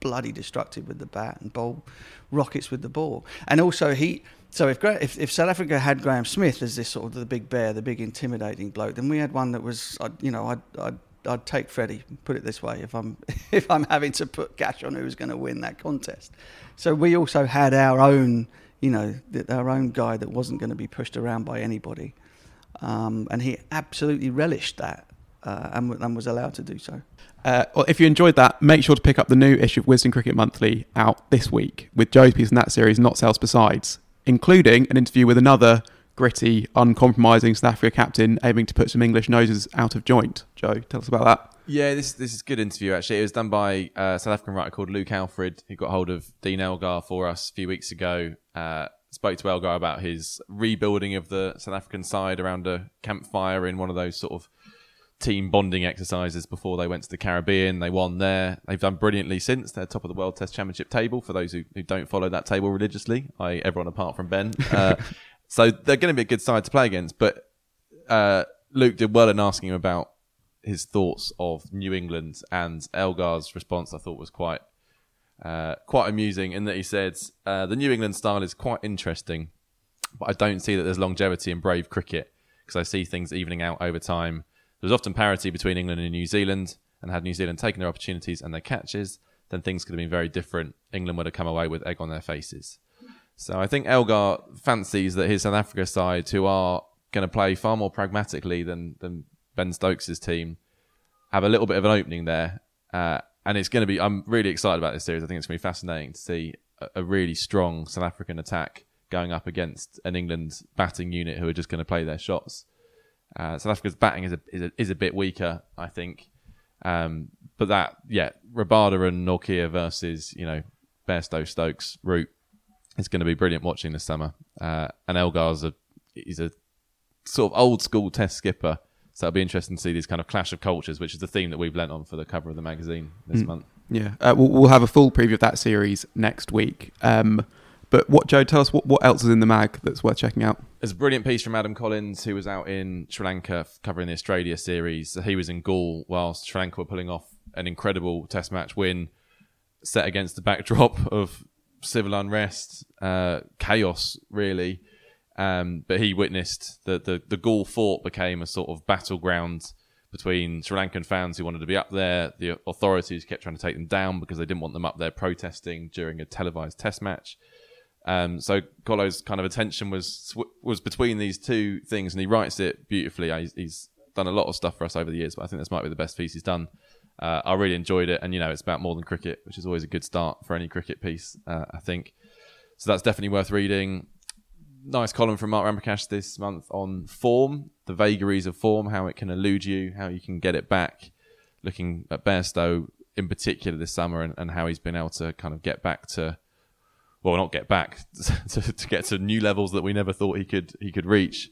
bloody destructive with the bat and bowl rockets with the ball. And also if South Africa had Graeme Smith as this sort of the big bear, the big intimidating bloke, then we had one that was, you know, I'd take Freddie, put it this way, if I'm having to put cash on who was going to win that contest. So we also had our own, you know, our own guy that wasn't going to be pushed around by anybody, and he absolutely relished that. And was allowed to do so. Well, if you enjoyed that, make sure to pick up the new issue of Wisden Cricket Monthly out this week, with Joe's piece in that series and lots else besides, including an interview with another gritty, uncompromising South Africa captain aiming to put some English noses out of joint. Joe, tell us about that. Yeah, this is a good interview, actually. It was done by a South African writer called Luke Alfred, who got hold of Dean Elgar for us a few weeks ago. Spoke to Elgar about his rebuilding of the South African side around a campfire in one of those sort of team bonding exercises before they went to the Caribbean. They won there. They've done brilliantly since. They're top of the World Test Championship table, for those who don't follow that table religiously, i.e. everyone apart from Ben. So they're going to be a good side to play against. But Luke did well in asking him about his thoughts of New England, and Elgar's response I thought was quite amusing, in that he said, the New England style is quite interesting, but I don't see that there's longevity in brave cricket, because I see things evening out over time. There's often parity between England and New Zealand, and had New Zealand taken their opportunities and their catches, then things could have been very different. England would have come away with egg on their faces. So I think Elgar fancies that his South Africa side, who are going to play far more pragmatically than Ben Stokes' team, have a little bit of an opening there. And it's going to be... I'm really excited about this series. I think it's going to be fascinating to see a really strong South African attack going up against an England batting unit who are just going to play their shots. South Africa's batting is a bit weaker, I think. But that, yeah, Rabada and Norkia versus, you know, Bairstow Stokes route is going to be brilliant watching this summer. And Elgar's he's a sort of old school test skipper. So it'll be interesting to see these kind of clash of cultures, which is the theme that we've lent on for the cover of the magazine this month. Yeah, we'll have a full preview of that series next week. But what, Joe, tell us what else is in the mag that's worth checking out? There's a brilliant piece from Adam Collins, who was out in Sri Lanka covering the Australia series. He was in Gaul whilst Sri Lanka were pulling off an incredible test match win, set against the backdrop of civil unrest, chaos, really. But he witnessed that the Gaul fort became a sort of battleground between Sri Lankan fans who wanted to be up there. The authorities kept trying to take them down because they didn't want them up there protesting during a televised test match. So Colo's kind of attention was between these two things, and he writes it beautifully. He's done a lot of stuff for us over the years, but I think this might be the best piece he's done. I really enjoyed it, and you know, it's about more than cricket, which is always a good start for any cricket piece, I think. So that's definitely worth reading. Nice column from Mark Ramprakash this month on form, the vagaries of form, how it can elude you, how you can get it back, looking at Bairstow in particular this summer, and how he's been able to kind of get back to, well, not get back, to get to new levels that we never thought he could reach.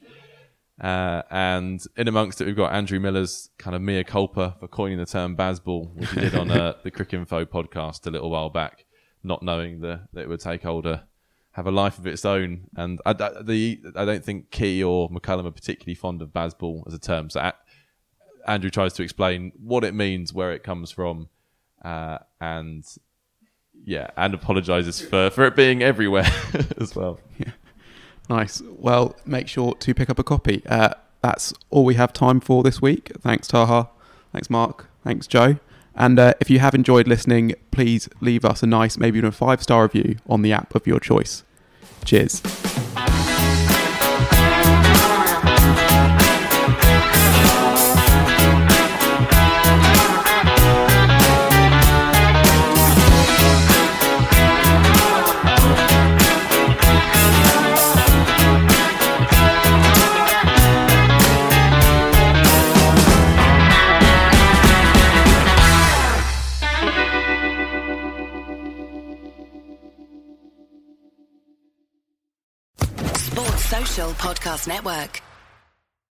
And in amongst it, we've got Andrew Miller's kind of mea culpa for coining the term bazball, which he did on the Crick Info podcast a little while back, not knowing that it would take hold, have a life of its own. And I don't think Key or McCullum are particularly fond of bazball as a term. So Andrew tries to explain what it means, where it comes from, and apologises for it being everywhere as well. Yeah. Nice. Well, make sure to pick up a copy. That's all we have time for this week. Thanks, Taha. Thanks, Mark. Thanks, Joe. And if you have enjoyed listening, please leave us a nice, maybe even a 5-star review on the app of your choice. Cheers. Podcast Network.